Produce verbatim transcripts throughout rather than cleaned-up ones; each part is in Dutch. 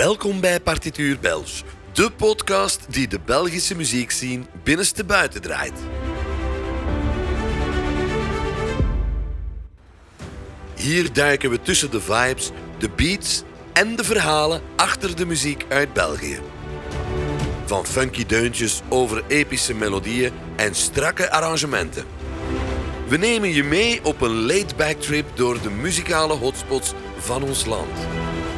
Welkom bij Partituur Belge, de podcast die de Belgische muziekscene binnenste buiten draait. Hier duiken we tussen de vibes, de beats en de verhalen achter de muziek uit België. Van funky deuntjes over epische melodieën en strakke arrangementen. We nemen je mee op een laid-back trip door de muzikale hotspots van ons land.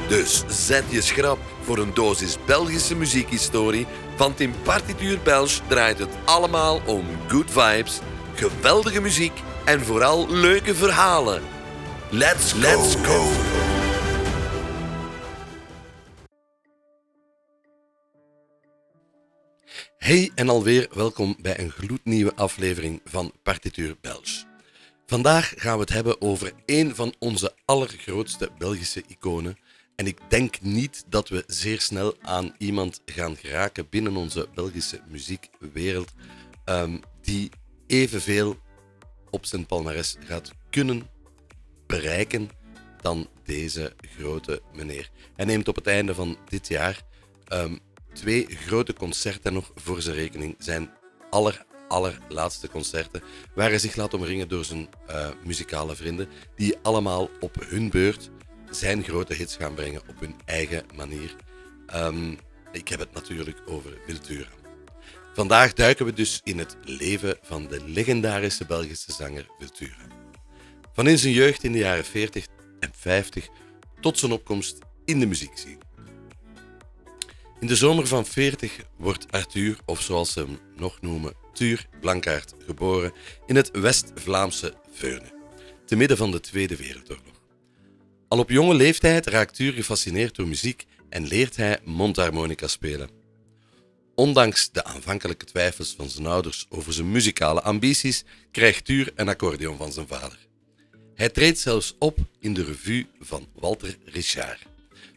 Dus zet je schrap voor een dosis Belgische muziekhistorie, want in Partituur Belge draait het allemaal om good vibes, geweldige muziek en vooral leuke verhalen. Let's, let's go! go. Hey en alweer welkom bij een gloednieuwe aflevering van Partituur Belge. Vandaag gaan we het hebben over één van onze allergrootste Belgische iconen. En ik denk niet dat we zeer snel aan iemand gaan geraken binnen onze Belgische muziekwereld um, die evenveel op zijn palmares gaat kunnen bereiken dan deze grote meneer. Hij neemt op het einde van dit jaar um, twee grote concerten nog voor zijn rekening. Zijn aller, allerlaatste concerten, waar hij zich laat omringen door zijn uh, muzikale vrienden, die allemaal op hun beurt zijn grote hits gaan brengen op hun eigen manier. Um, ik heb het natuurlijk over Will Tura. Vandaag duiken we dus in het leven van de legendarische Belgische zanger Will Tura. Van in zijn jeugd in de jaren veertig en vijftig tot zijn opkomst in de muziekscene. In de zomer van veertig wordt Arthur, of zoals ze hem nog noemen, Tuur Blankaert, geboren in het West-Vlaamse Veurne, te midden van de Tweede Wereldoorlog. Al op jonge leeftijd raakt Tuur gefascineerd door muziek en leert hij mondharmonica spelen. Ondanks de aanvankelijke twijfels van zijn ouders over zijn muzikale ambities, krijgt Tuur een accordeon van zijn vader. Hij treedt zelfs op in de revue van Walter Richard,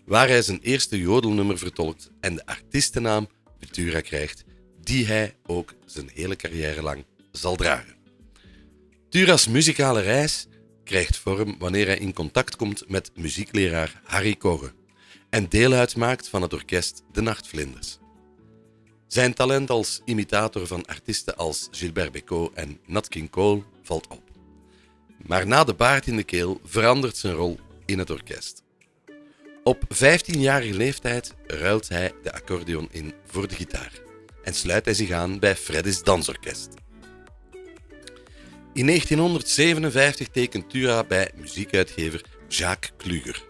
waar hij zijn eerste jodelnummer vertolkt en de artiestennaam Petura krijgt, die hij ook zijn hele carrière lang zal dragen. Tura's muzikale reis krijgt vorm wanneer hij in contact komt met muziekleraar Harry Kore en deel uitmaakt van het orkest De Nachtvlinders. Zijn talent als imitator van artiesten als Gilbert Bécaud en Nat King Cole valt op. Maar na de baard in de keel verandert zijn rol in het orkest. Op vijftienjarige leeftijd ruilt hij de accordeon in voor de gitaar en sluit hij zich aan bij Freddy's Dansorkest. In negentienhonderdzevenenvijftig tekent Tura bij muziekuitgever Jacques Kluger.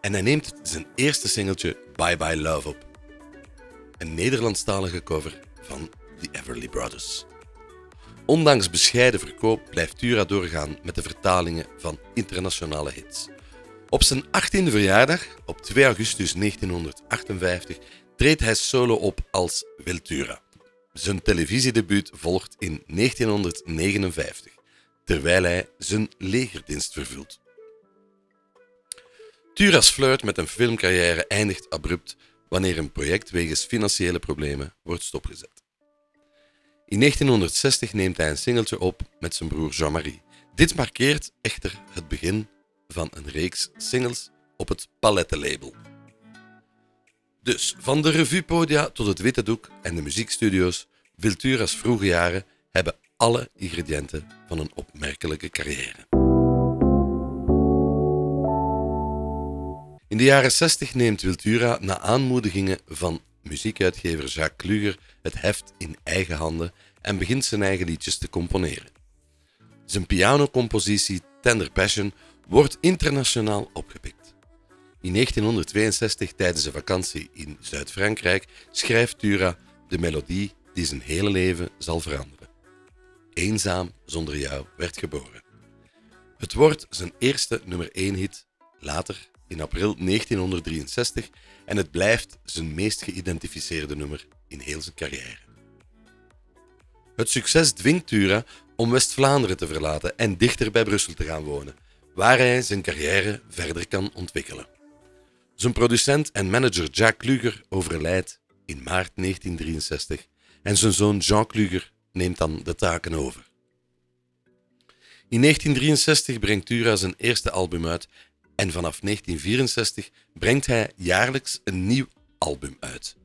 En hij neemt zijn eerste singeltje Bye Bye Love op. Een Nederlandstalige cover van The Everly Brothers. Ondanks bescheiden verkoop blijft Tura doorgaan met de vertalingen van internationale hits. Op zijn achttiende verjaardag, op twee augustus negentienhonderdachtenvijftig, treedt hij solo op als Will Tura. Zijn televisiedebuut volgt in negentienhonderdnegenenvijftig, terwijl hij zijn legerdienst vervult. Tura's flirt met een filmcarrière eindigt abrupt wanneer een project wegens financiële problemen wordt stopgezet. In negentienhonderdzestig neemt hij een singeltje op met zijn broer Jean-Marie. Dit markeert echter het begin van een reeks singles op het Palette-label. Dus, van de revuepodia tot het witte doek en de muziekstudio's, Will Tura's vroege jaren hebben alle ingrediënten van een opmerkelijke carrière. In de jaren zestig neemt Will Tura na aanmoedigingen van muziekuitgever Jacques Kluger het heft in eigen handen en begint zijn eigen liedjes te componeren. Zijn pianocompositie Tender Passion wordt internationaal opgepikt. In negentienhonderdtweeënzestig, tijdens een vakantie in Zuid-Frankrijk, schrijft Tura de melodie die zijn hele leven zal veranderen. Eenzaam zonder jou werd geboren. Het wordt zijn eerste nummer één hit, later in april negentienhonderddrieënzestig, en het blijft zijn meest geïdentificeerde nummer in heel zijn carrière. Het succes dwingt Tura om West-Vlaanderen te verlaten en dichter bij Brussel te gaan wonen, waar hij zijn carrière verder kan ontwikkelen. Zijn producent en manager Jacques Kluger overlijdt in maart negentienhonderddrieënzestig en zijn zoon Jean Kluger neemt dan de taken over. In negentienhonderddrieënzestig brengt Tura zijn eerste album uit En vanaf negentien vierenzestig brengt hij jaarlijks een nieuw album uit.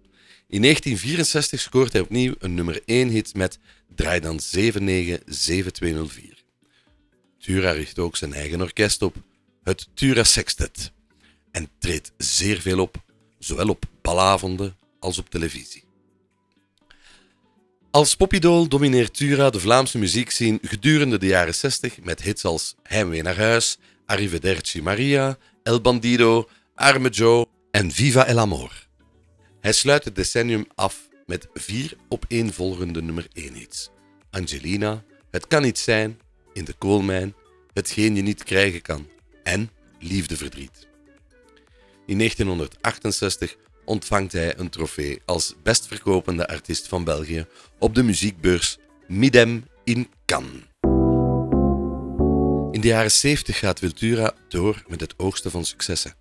In negentien vierenzestig scoort hij opnieuw een nummer één hit met Draai dan zeven negen zeven twee nul vier. Tura richt ook zijn eigen orkest op, het Tura Sextet, en treedt zeer veel op, zowel op balavonden als op televisie. Als popidool domineert Tura de Vlaamse muziekscene gedurende de jaren zestig met hits als Heimwee Naar Huis, Arrivederci Maria, El Bandido, Arme Joe en Viva el Amor. Hij sluit het decennium af met vier opeenvolgende nummer één hits. Angelina, Het kan niet zijn, In de koolmijn, Hetgeen je niet krijgen kan en Liefdeverdriet. In negentien achtenzestig ontvangt hij een trofee als bestverkopende artiest van België op de muziekbeurs Midem in Cannes. In de jaren zeventig gaat Will Tura door met het oogsten van successen.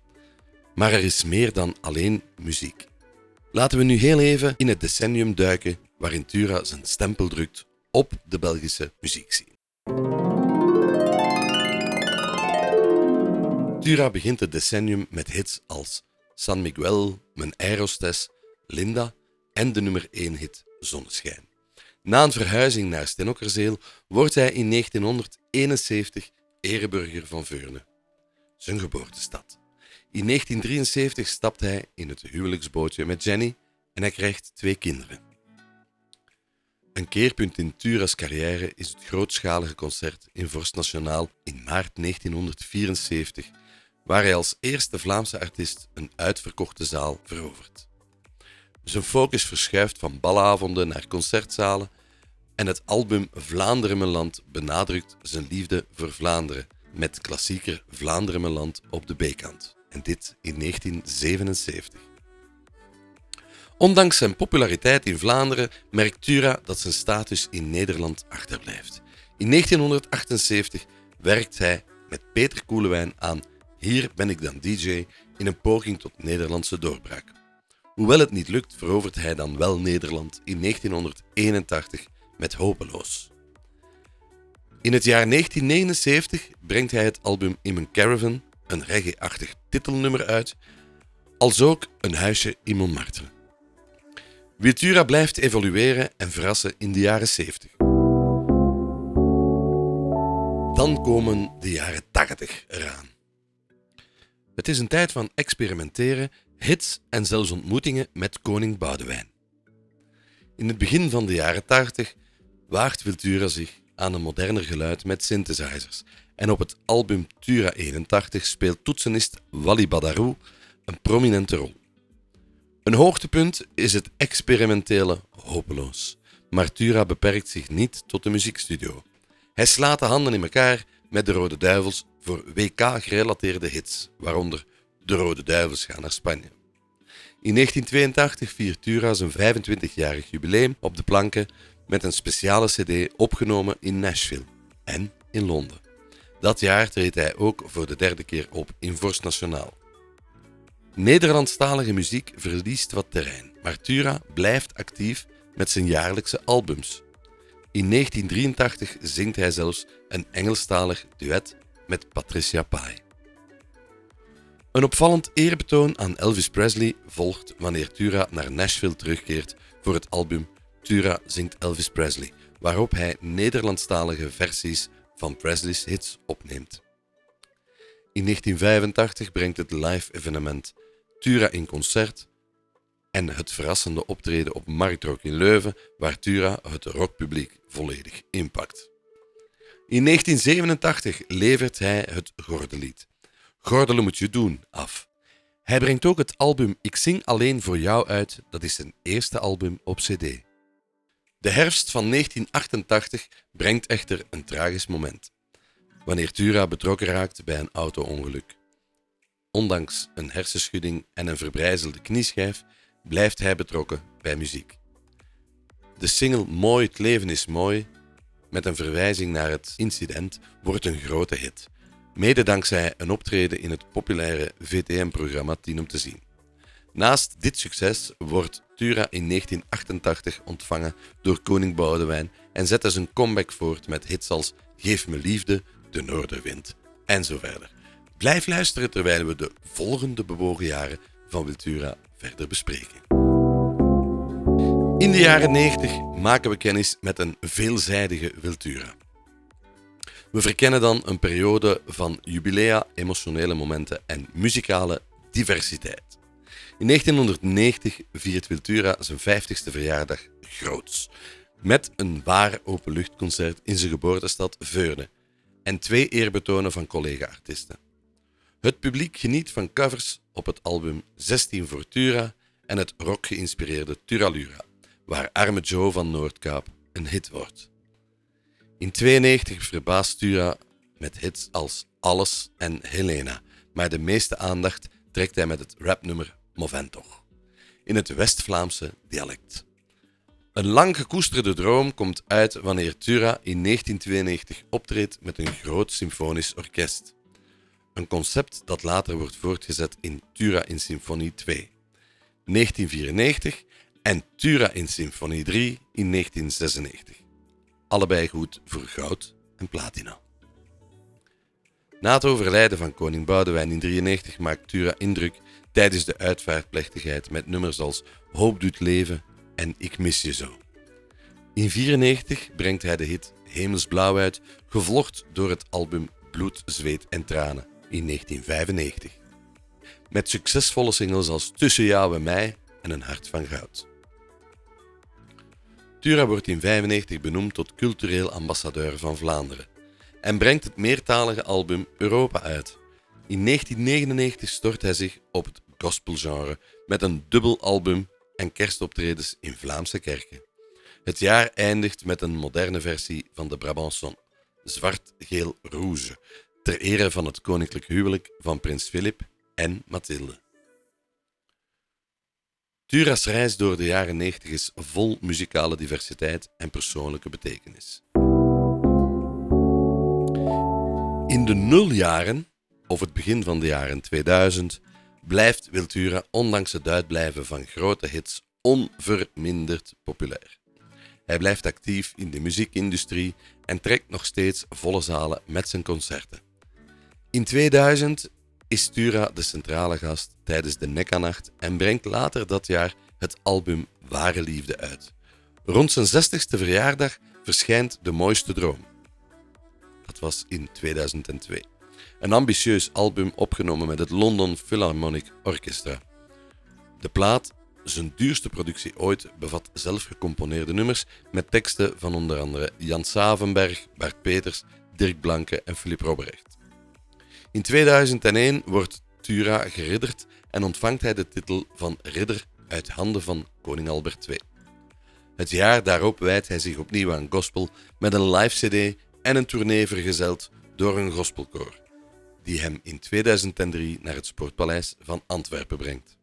Maar er is meer dan alleen muziek. Laten we nu heel even in het decennium duiken waarin Tura zijn stempel drukt op de Belgische muziekscene. Tura begint het decennium met hits als San Miguel, Mijn Aerostes, Linda en de nummer één hit Zonneschijn. Na een verhuizing naar Stenokkerzeel wordt hij in negentien eenenzeventig ereburger van Veurne, zijn geboortestad. In negentien drieënzeventig stapt hij in het huwelijksbootje met Jenny en hij krijgt twee kinderen. Een keerpunt in Tura's carrière is het grootschalige concert in Vorst Nationaal in maart negentien vierenzeventig, waar hij als eerste Vlaamse artiest een uitverkochte zaal verovert. Zijn focus verschuift van balavonden naar concertzalen en het album Vlaanderen mijn land benadrukt zijn liefde voor Vlaanderen met klassieker Vlaanderen mijn land op de B-kant. En dit in negentien zevenenzeventig. Ondanks zijn populariteit in Vlaanderen merkt Tura dat zijn status in Nederland achterblijft. In negentien achtenzeventig werkt hij met Peter Koelewijn aan Hier ben ik dan D J in een poging tot Nederlandse doorbraak. Hoewel het niet lukt, verovert hij dan wel Nederland in negentien eenentachtig met Hopeloos. In het jaar negentien negenenzeventig brengt hij het album In mijn Caravan, een reggae-achtig titelnummer uit, als ook Een huisje in Montmartre. Will Tura blijft evolueren en verrassen in de jaren zeventig. Dan komen de jaren tachtig eraan. Het is een tijd van experimenteren, hits en zelfs ontmoetingen met koning Boudewijn. In het begin van de jaren tachtig waagt Will Tura zich aan een moderner geluid met synthesizers en op het album Tura eenentachtig speelt toetsenist Wally Badarou een prominente rol. Een hoogtepunt is het experimentele Hopeloos, maar Tura beperkt zich niet tot de muziekstudio. Hij slaat de handen in elkaar met De Rode Duivels voor W K-gerelateerde hits, waaronder De Rode Duivels gaan naar Spanje. In negentien tweeëntachtig viert Tura zijn vijfentwintigjarig jubileum op de planken met een speciale cd opgenomen in Nashville en in Londen. Dat jaar treedt hij ook voor de derde keer op in Vorst Nationaal. Nederlandstalige muziek verliest wat terrein, maar Tura blijft actief met zijn jaarlijkse albums. In negentien drieëntachtig zingt hij zelfs een Engelstalig duet met Patricia Pai. Een opvallend eerbetoon aan Elvis Presley volgt wanneer Tura naar Nashville terugkeert voor het album Tura zingt Elvis Presley, waarop hij Nederlandstalige versies van Presley's hits opneemt. In negentien vijfentachtig brengt het live-evenement Tura in concert en het verrassende optreden op Marktrock in Leuven, waar Tura het rockpubliek volledig inpakt. In negentien zevenentachtig levert hij het Gordelied Gordelen moet je doen af. Hij brengt ook het album Ik zing alleen voor jou uit, dat is zijn eerste album op cd. De herfst van negentien achtentachtig brengt echter een tragisch moment, wanneer Tura betrokken raakt bij een auto-ongeluk. Ondanks een hersenschudding en een verbrijzelde knieschijf blijft hij betrokken bij muziek. De single Mooi het leven is mooi, met een verwijzing naar het incident, wordt een grote hit, mede dankzij een optreden in het populaire V T M-programma Tien om te zien. Naast dit succes wordt Tura in negentien achtentachtig ontvangen door koning Boudewijn en zette zijn comeback voort met hits als Geef me liefde, De Noorderwind en zo verder. Blijf luisteren terwijl we de volgende bewogen jaren van Will Tura verder bespreken. In de jaren negentig maken we kennis met een veelzijdige Will Tura. We verkennen dan een periode van jubilea, emotionele momenten en muzikale diversiteit. In negentienhonderdnegentig viert Will Tura zijn vijftigste verjaardag groots, met een waar openluchtconcert in zijn geboortestad Veurne en twee eerbetonen van collega-artiesten. Het publiek geniet van covers op het album zestien voor Tura en het rock-geïnspireerde Turalura, waar Arme Joe van Noordkaap een hit wordt. In negentien tweeënnegentig verbaast Tura met hits als Alles en Helena, maar de meeste aandacht trekt hij met het rapnummer Moventoch, in het West-Vlaamse dialect. Een lang gekoesterde droom komt uit wanneer Tura in negentien tweeënnegentig optreedt met een groot symfonisch orkest. Een concept dat later wordt voortgezet in Tura in Symfonie twee, negentien vierennegentig en Tura in Symfonie drie in negentien zesennegentig. Allebei goed voor goud en platina. Na het overlijden van koning Boudewijn in negentien drieënnegentig maakt Tura indruk tijdens de uitvaartplechtigheid met nummers als Hoop doet leven en Ik mis je zo. In negentien vierennegentig brengt hij de hit Hemelsblauw uit, gevolgd door het album Bloed, Zweet en Tranen in negentien vijfennegentig. Met succesvolle singles als Tussen jou en mij en Een hart van goud. Tura wordt in negentien vijfennegentig benoemd tot cultureel ambassadeur van Vlaanderen en brengt het meertalige album Europa uit. In negentien negenennegentig stort hij zich op het gospelgenre met een dubbel album en kerstoptredens in Vlaamse kerken. Het jaar eindigt met een moderne versie van de Brabançon, Zwart-Geel-Rouge, ter ere van het koninklijk huwelijk van prins Filip en Mathilde. Tura's reis door de jaren negentig is vol muzikale diversiteit en persoonlijke betekenis. In de nuljaren, of het begin van de jaren tweeduizend, blijft Will Tura ondanks het uitblijven van grote hits onverminderd populair. Hij blijft actief in de muziekindustrie en trekt nog steeds volle zalen met zijn concerten. In tweeduizend is Tura de centrale gast tijdens de Nekanacht en brengt later dat jaar het album Ware Liefde uit. Rond zijn zestigste verjaardag verschijnt De Mooiste Droom. Dat was in tweeduizend twee. Een ambitieus album opgenomen met het London Philharmonic Orchestra. De plaat, zijn duurste productie ooit, bevat zelf gecomponeerde nummers met teksten van onder andere Jan Savenberg, Bart Peters, Dirk Blanke en Philip Robrecht. In tweeduizend één wordt Tura geridderd en ontvangt hij de titel van ridder uit handen van koning Albert de Tweede. Het jaar daarop wijdt hij zich opnieuw aan gospel met een live cd en een tournee vergezeld door een gospelkoor, die hem in tweeduizend drie naar het Sportpaleis van Antwerpen brengt.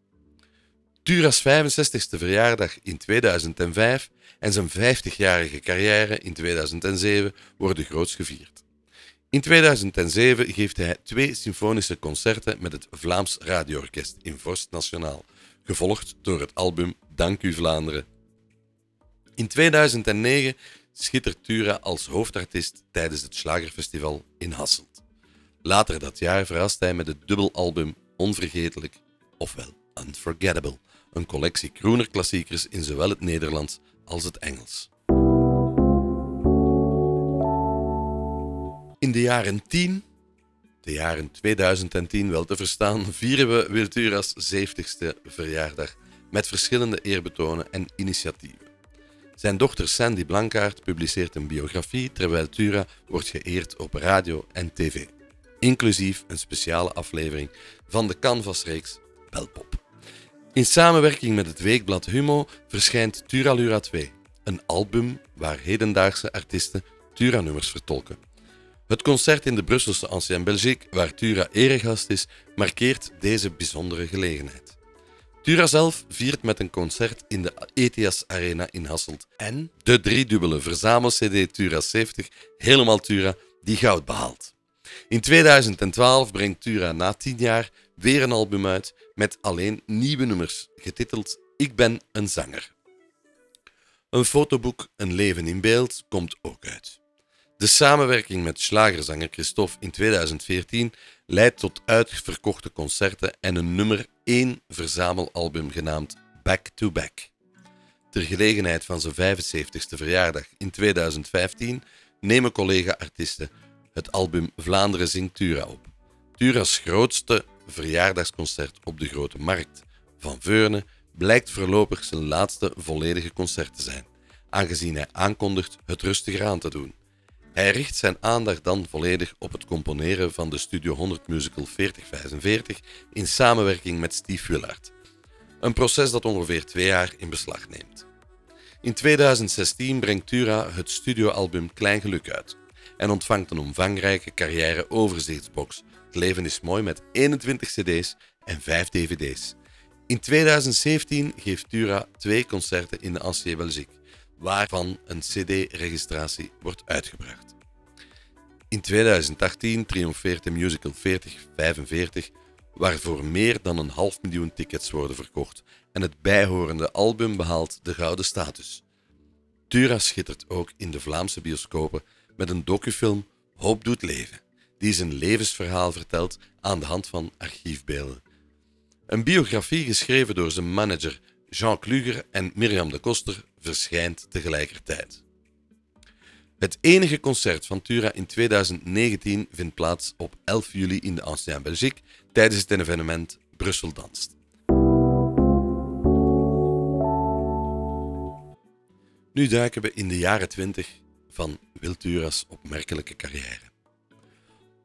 Tura's vijfenzestigste verjaardag in tweeduizend vijf en zijn vijftigjarige carrière in tweeduizend zeven worden groots gevierd. In tweeduizend zeven geeft hij twee symfonische concerten met het Vlaams Radioorkest in Vorst Nationaal, gevolgd door het album Dank u Vlaanderen. In tweeduizend negen schittert Tura als hoofdartiest tijdens het Schlagerfestival in Hasselt. Later dat jaar verrast hij met het dubbelalbum Onvergetelijk, ofwel Unforgettable, een collectie croonerklassiekers in zowel het Nederlands als het Engels. In de jaren tien, de jaren tweeduizend tien wel te verstaan, vieren we Will Tura's zeventigste verjaardag met verschillende eerbetonen en initiatieven. Zijn dochter Sandy Blankaert publiceert een biografie terwijl Tura wordt geëerd op radio en tv, inclusief een speciale aflevering van de Canvas-reeks Belpop. In samenwerking met het weekblad Humo verschijnt Turalura twee, een album waar hedendaagse artiesten Tura-nummers vertolken. Het concert in de Brusselse Ancien Belgique, waar Tura eregast is, markeert deze bijzondere gelegenheid. Tura zelf viert met een concert in de Ethias Arena in Hasselt en de driedubbele verzamel-cd Tura zeventig, helemaal Tura, die goud behaalt. In tweeduizend twaalf brengt Tura na tien jaar weer een album uit met alleen nieuwe nummers, getiteld Ik ben een zanger. Een fotoboek, Een leven in beeld, komt ook uit. De samenwerking met schlagerzanger Christophe in tweeduizend veertien leidt tot uitverkochte concerten en een nummer één verzamelalbum genaamd Back to Back. Ter gelegenheid van zijn vijfenzeventigste verjaardag in tweeduizend vijftien nemen collega-artiesten het album Vlaanderen zingt Tura op. Tura's grootste verjaardagsconcert op de Grote Markt van Veurne blijkt voorlopig zijn laatste volledige concert te zijn, aangezien hij aankondigt het rustiger aan te doen. Hij richt zijn aandacht dan volledig op het componeren van de Studio honderd musical veertig vijfenveertig in samenwerking met Steve Willard. Een proces dat ongeveer twee jaar in beslag neemt. In tweeduizend zestien brengt Tura het studioalbum Klein Geluk uit en ontvangt een omvangrijke carrière-overzichtsbox Het leven is mooi met eenentwintig cd's en vijf dvd's. In tweeduizend zeventien geeft Tura twee concerten in de Ancien Belgique, waarvan een cd-registratie wordt uitgebracht. In tweeduizend achttien triomfeert de musical veertig vijfenveertig, waarvoor meer dan een half miljoen tickets worden verkocht en het bijhorende album behaalt de gouden status. Tura schittert ook in de Vlaamse bioscopen met een docufilm Hoop doet leven, die zijn levensverhaal vertelt aan de hand van archiefbeelden. Een biografie geschreven door zijn manager Jean Kluger en Mirjam de Koster verschijnt tegelijkertijd. Het enige concert van Tura in tweeduizend negentien vindt plaats op elf juli in de Ancien Belgique tijdens het evenement Brussel Danst. Nu duiken we in de jaren twintig van Will Tura's opmerkelijke carrière.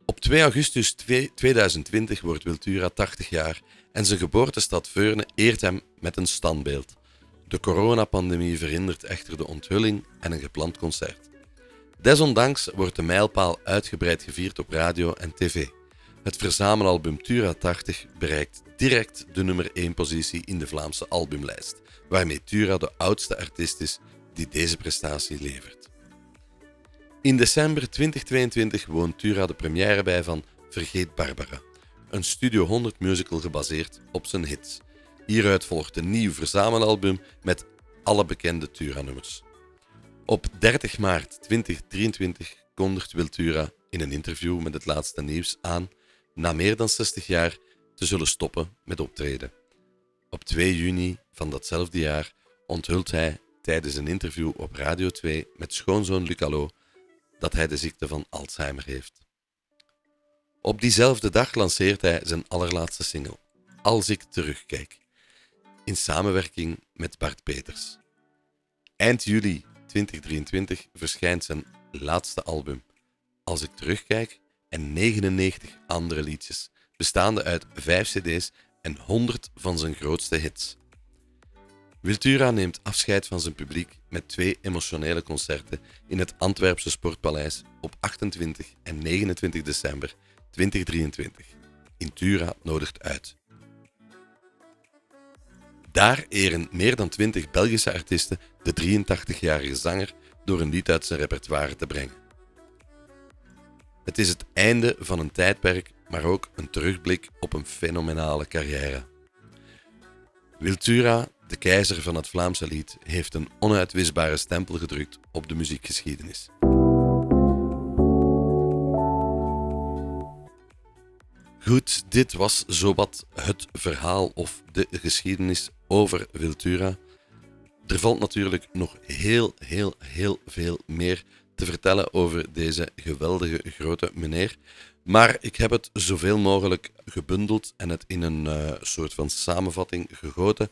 Op twee augustus tweeduizend twintig wordt Will Tura tachtig jaar en zijn geboortestad Veurne eert hem met een standbeeld. De coronapandemie verhindert echter de onthulling en een gepland concert. Desondanks wordt de mijlpaal uitgebreid gevierd op radio en tv. Het verzamelalbum Tura tachtig bereikt direct de nummer één positie in de Vlaamse albumlijst, waarmee Tura de oudste artiest is die deze prestatie levert. In december tweeduizend tweeëntwintig woont Tura de première bij van Vergeet Barbara, een Studio honderd musical gebaseerd op zijn hits. Hieruit volgt een nieuw verzamelalbum met alle bekende Tura-nummers. Op dertig maart tweeduizend drieëntwintig kondigt Will Tura in een interview met Het Laatste Nieuws aan na meer dan zestig jaar te zullen stoppen met optreden. Op twee juni van datzelfde jaar onthult hij tijdens een interview op Radio twee met schoonzoon Luc Allo dat hij de ziekte van Alzheimer heeft. Op diezelfde dag lanceert hij zijn allerlaatste single, Als ik terugkijk, in samenwerking met Bart Peters. Eind juli tweeduizend drieëntwintig verschijnt zijn laatste album, Als ik terugkijk, en negenennegentig andere liedjes, bestaande uit vijf cd's en honderd van zijn grootste hits. Will Tura neemt afscheid van zijn publiek met twee emotionele concerten in het Antwerpse Sportpaleis op achtentwintig en negenentwintig december tweeduizend drieëntwintig. In Tura nodigt uit. Daar eren meer dan twintig Belgische artiesten de drieëntachtigjarige zanger door een lied uit zijn repertoire te brengen. Het is het einde van een tijdperk, maar ook een terugblik op een fenomenale carrière. Will Tura, de keizer van het Vlaamse lied, heeft een onuitwisbare stempel gedrukt op de muziekgeschiedenis. Goed, dit was zowat het verhaal of de geschiedenis over Will Tura. Er valt natuurlijk nog heel, heel, heel veel meer te vertellen over deze geweldige grote meneer. Maar ik heb het zoveel mogelijk gebundeld en het in een uh, soort van samenvatting gegoten,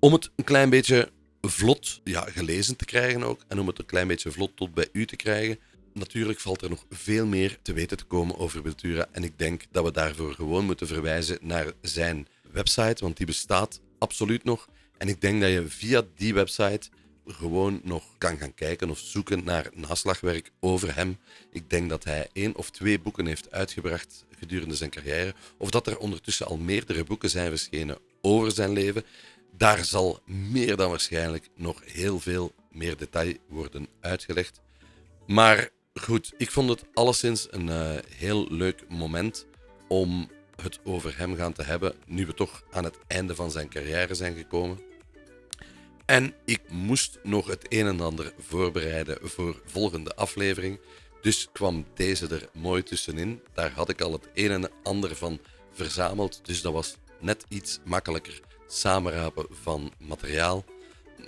om het een klein beetje vlot ja, gelezen te krijgen ook. En om het een klein beetje vlot tot bij u te krijgen. Natuurlijk valt er nog veel meer te weten te komen over Will Tura. En ik denk dat we daarvoor gewoon moeten verwijzen naar zijn website. Want die bestaat absoluut nog. En ik denk dat je via die website gewoon nog kan gaan kijken of zoeken naar naslagwerk over hem. Ik denk dat hij één of twee boeken heeft uitgebracht gedurende zijn carrière. Of dat er ondertussen al meerdere boeken zijn verschenen over zijn leven. Daar zal meer dan waarschijnlijk nog heel veel meer detail worden uitgelegd. Maar goed, ik vond het alleszins een uh, heel leuk moment om het over hem gaan te hebben, nu we toch aan het einde van zijn carrière zijn gekomen. En ik moest nog het een en ander voorbereiden voor volgende aflevering. Dus kwam deze er mooi tussenin. Daar had ik al het een en ander van verzameld, dus dat was net iets makkelijker samenrapen van materiaal.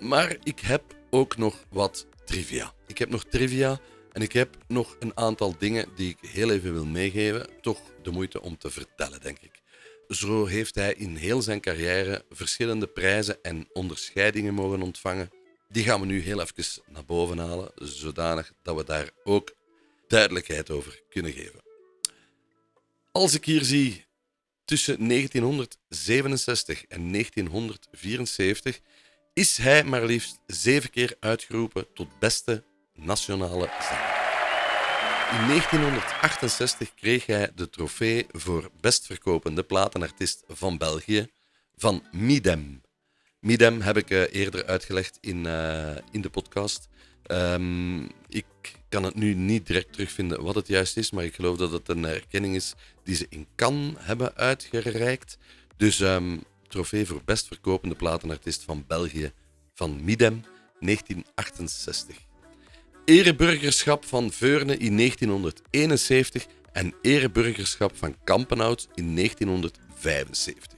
Maar ik heb ook nog wat trivia. Ik heb nog trivia en ik heb nog een aantal dingen die ik heel even wil meegeven. Toch de moeite om te vertellen, denk ik. Zo heeft hij in heel zijn carrière verschillende prijzen en onderscheidingen mogen ontvangen. Die gaan we nu heel even naar boven halen, zodanig dat we daar ook duidelijkheid over kunnen geven. Als ik hier zie, tussen negentienhonderdzevenenzestig en negentienhonderdvierenzeventig is hij maar liefst zeven keer uitgeroepen tot beste nationale zanger. In negentienhonderdachtenzestig kreeg hij de trofee voor bestverkopende platenartiest van België van Midem. Midem heb ik eerder uitgelegd in, uh, in de podcast. Um, ik kan het nu niet direct terugvinden wat het juist is, maar ik geloof dat het een erkenning is die ze in Cannes hebben uitgereikt. Dus um, trofee voor bestverkopende platenartiest van België van Midem, negentienhonderdachtenzestig. Ereburgerschap van Veurne in negentienhonderdeenenzeventig en ereburgerschap van Kampenhout in negentienhonderdvijfenzeventig.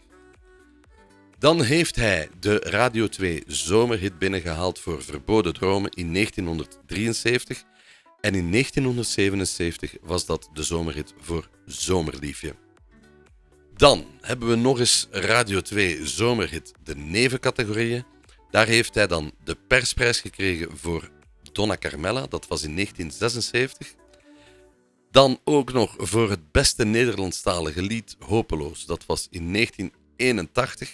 Dan heeft hij de Radio twee zomerhit binnengehaald voor Verboden Dromen in negentienhonderddrieënzeventig. En in negentienhonderdzevenenzeventig was dat de zomerhit voor Zomerliefje. Dan hebben we nog eens Radio twee zomerhit, de nevencategorieën. Daar heeft hij dan de persprijs gekregen voor Donna Carmella, dat was in negentienzesenzeventig. Dan ook nog voor het beste Nederlandstalige lied Hopeloos, dat was in negentieneenentachtig.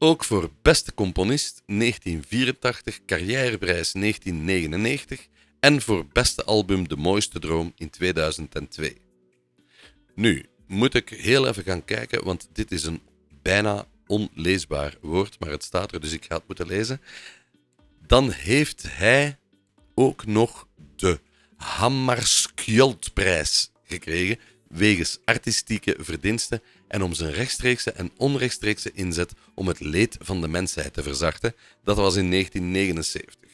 Ook voor beste componist negentienvierentachtig, carrièreprijs negentiennegenennegentig en voor beste album De Mooiste Droom in tweeduizend twee. Nu moet ik heel even gaan kijken, want dit is een bijna onleesbaar woord, maar het staat er, dus ik ga het moeten lezen. Dan heeft hij ook nog de Hammarskjöldprijs gekregen wegens artistieke verdiensten en om zijn rechtstreekse en onrechtstreekse inzet om het leed van de mensheid te verzachten. Dat was in negentiennegenenzeventig.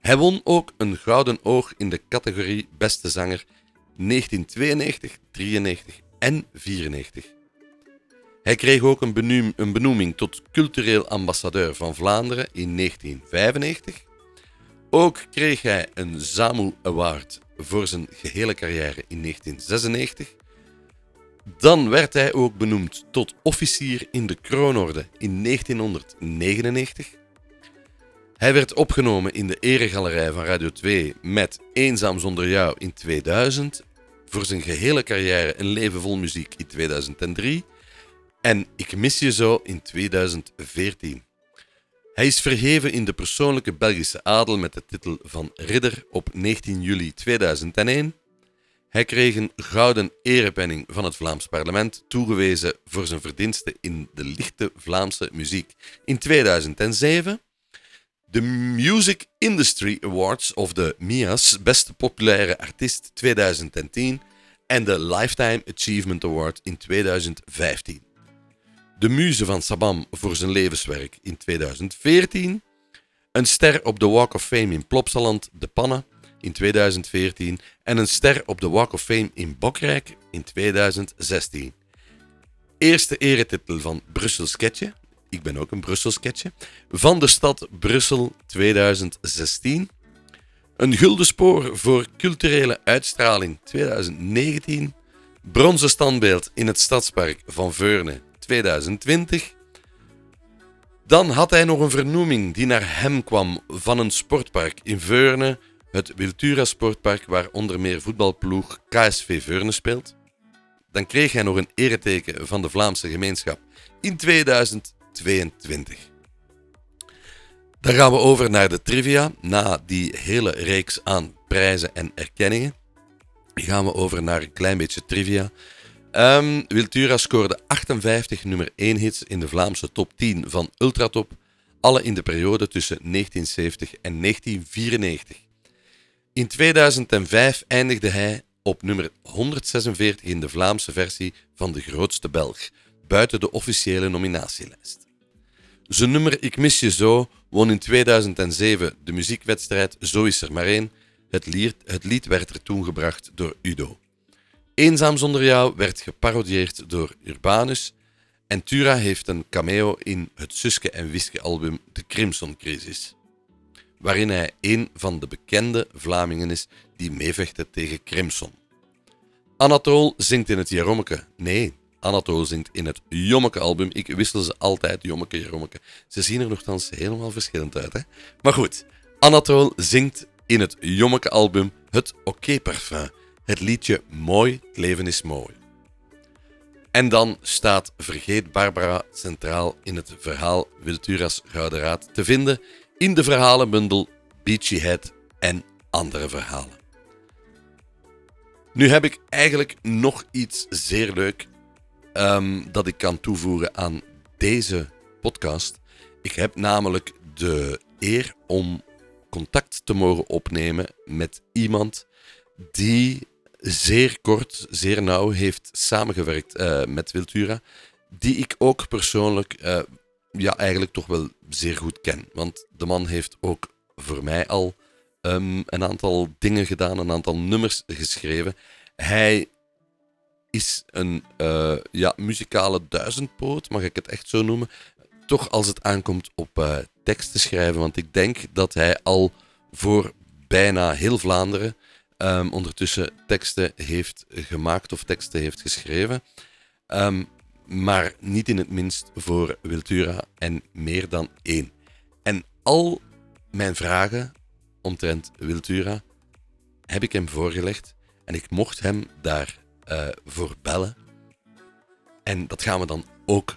Hij won ook een gouden oog in de categorie Beste Zanger negentienhonderdtweeënnegentig, negentienhonderdrieënnegentig en negentienhonderdvierennegentig. Hij kreeg ook een, benoem, een benoeming tot cultureel ambassadeur van Vlaanderen in negentienvijfennegentig. Ook kreeg hij een ZAMU Award voor zijn gehele carrière in negentienzesennegentig. Dan werd hij ook benoemd tot officier in de Kroonorde in negentienhonderdnegenennegentig. Hij werd opgenomen in de eregalerij van Radio twee met Eenzaam zonder jou in tweeduizend. Voor zijn gehele carrière een leven vol muziek in tweeduizend drie. En Ik mis je zo in tweeduizend veertien. Hij is verheven in de persoonlijke Belgische adel met de titel van Ridder op negentien juli tweeduizend één. Hij kreeg een gouden erepenning van het Vlaams parlement toegewezen voor zijn verdiensten in de lichte Vlaamse muziek in tweeduizend zeven. De Music Industry Awards of de M I A's Beste Populaire Artiest tweeduizend tien en de Lifetime Achievement Award in tweeduizend vijftien. De Muze van Sabam voor zijn levenswerk in tweeduizend veertien. Een ster op de Walk of Fame in Plopsaland, De Panne, in tweeduizend veertien. En een ster op de Walk of Fame in Bokrijk in tweeduizend zestien. Eerste eretitel van Brussels Ketje. Ik ben ook een Brussels Ketje. Van de stad Brussel tweeduizend zestien. Een gulden spoor voor culturele uitstraling tweeduizend negentien. Bronzen standbeeld in het Stadspark van Veurne tweeduizend twintig. Dan had hij nog een vernoeming die naar hem kwam van een sportpark in Veurne, het Will Tura sportpark waar onder meer voetbalploeg K S V Veurne speelt. Dan kreeg hij nog een ereteken van de Vlaamse gemeenschap in tweeduizend tweeëntwintig. Dan gaan we over naar de trivia. Na die hele reeks aan prijzen en erkenningen gaan we over naar een klein beetje trivia. Um, Will Tura scoorde achtenvijftig nummer één hits in de Vlaamse top tien van Ultratop, alle in de periode tussen negentienzeventig en negentienvierennegentig. In tweeduizend vijf eindigde hij op nummer honderdzesenveertig in de Vlaamse versie van De Grootste Belg, buiten de officiële nominatielijst. Zijn nummer Ik mis je zo won in tweeduizend zeven de muziekwedstrijd Zo is er maar één Het lied, het lied werd er toen gebracht door Udo. Eenzaam zonder jou werd geparodieerd door Urbanus. En Tura heeft een cameo in het Suske en Wiske album De Crimson Crisis, waarin hij een van de bekende Vlamingen is die meevechten tegen Crimson. Anatole zingt in het Jarommeke. Nee, Anatole zingt in het Jommeke-album. Ik wissel ze altijd, Jommeke, Jarommeke. Ze zien er nogthans helemaal verschillend uit, hè? Maar goed, Anatole zingt in het Jommeke-album het Oké Parfum, het liedje Mooi het leven is mooi. En dan staat Vergeet Barbara centraal in het verhaal Will Tura's Gouden Raad te vinden in de verhalenbundel Beachy Head en andere verhalen. Nu heb ik eigenlijk nog iets zeer leuk um, dat ik kan toevoegen aan deze podcast. Ik heb namelijk de eer om contact te mogen opnemen met iemand die zeer kort, zeer nauw heeft samengewerkt uh, met Will Tura, die ik ook persoonlijk uh, ja, eigenlijk toch wel zeer goed ken. Want de man heeft ook voor mij al um, een aantal dingen gedaan, een aantal nummers geschreven. Hij is een uh, ja, muzikale duizendpoot, mag ik het echt zo noemen, toch als het aankomt op uh, teksten schrijven. Want ik denk dat hij al voor bijna heel Vlaanderen Um, ondertussen teksten heeft gemaakt of teksten heeft geschreven. Um, maar niet in het minst voor Will Tura en meer dan één. En al mijn vragen omtrent Will Tura heb ik hem voorgelegd. En ik mocht hem daarvoor uh, bellen. En dat gaan we dan ook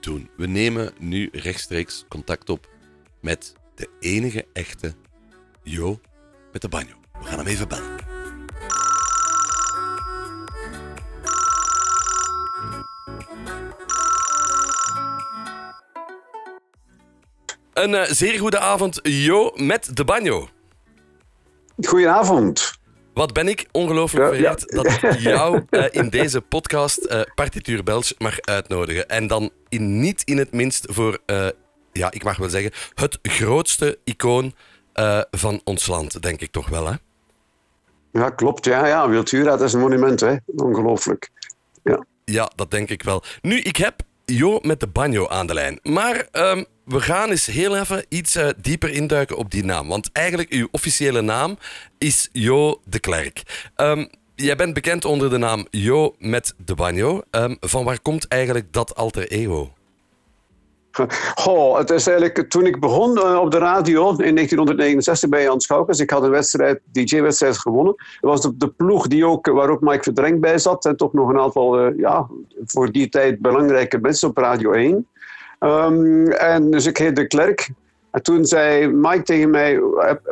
doen. We nemen nu rechtstreeks contact op met de enige echte Jo met de banjo. We gaan hem even bellen. Een uh, zeer goede avond, Jo, met de banjo. Goedenavond. Wat ben ik ongelooflijk vereerd ja, ja. dat ik jou uh, in deze podcast uh, Partituur Belge mag uitnodigen. En dan in, niet in het minst voor, uh, ja, ik mag wel zeggen, het grootste icoon Uh, van ons land, denk ik toch wel, hè? Ja, klopt. Ja, ja. Will Tura, dat is een monument, hè. Ongelooflijk. Ja. ja, dat denk ik wel. Nu, ik heb Jo met de banjo aan de lijn. Maar um, we gaan eens heel even iets uh, dieper induiken op die naam. Want eigenlijk, uw officiële naam is Jo de Klerk. Um, jij bent bekend onder de naam Jo met de banjo. Um, van waar komt eigenlijk dat alter ego? Goh, het is eigenlijk toen ik begon uh, op de radio in negentien negenenzestig bij Jan Schoukens. Ik had een wedstrijd, D J-wedstrijd gewonnen. Dat was de, de ploeg die ook, waar ook Mike Verdrenk bij zat. En toch nog een aantal, uh, ja, voor die tijd belangrijke mensen op Radio één. Um, en dus ik heet De Klerk. En toen zei Mike tegen mij,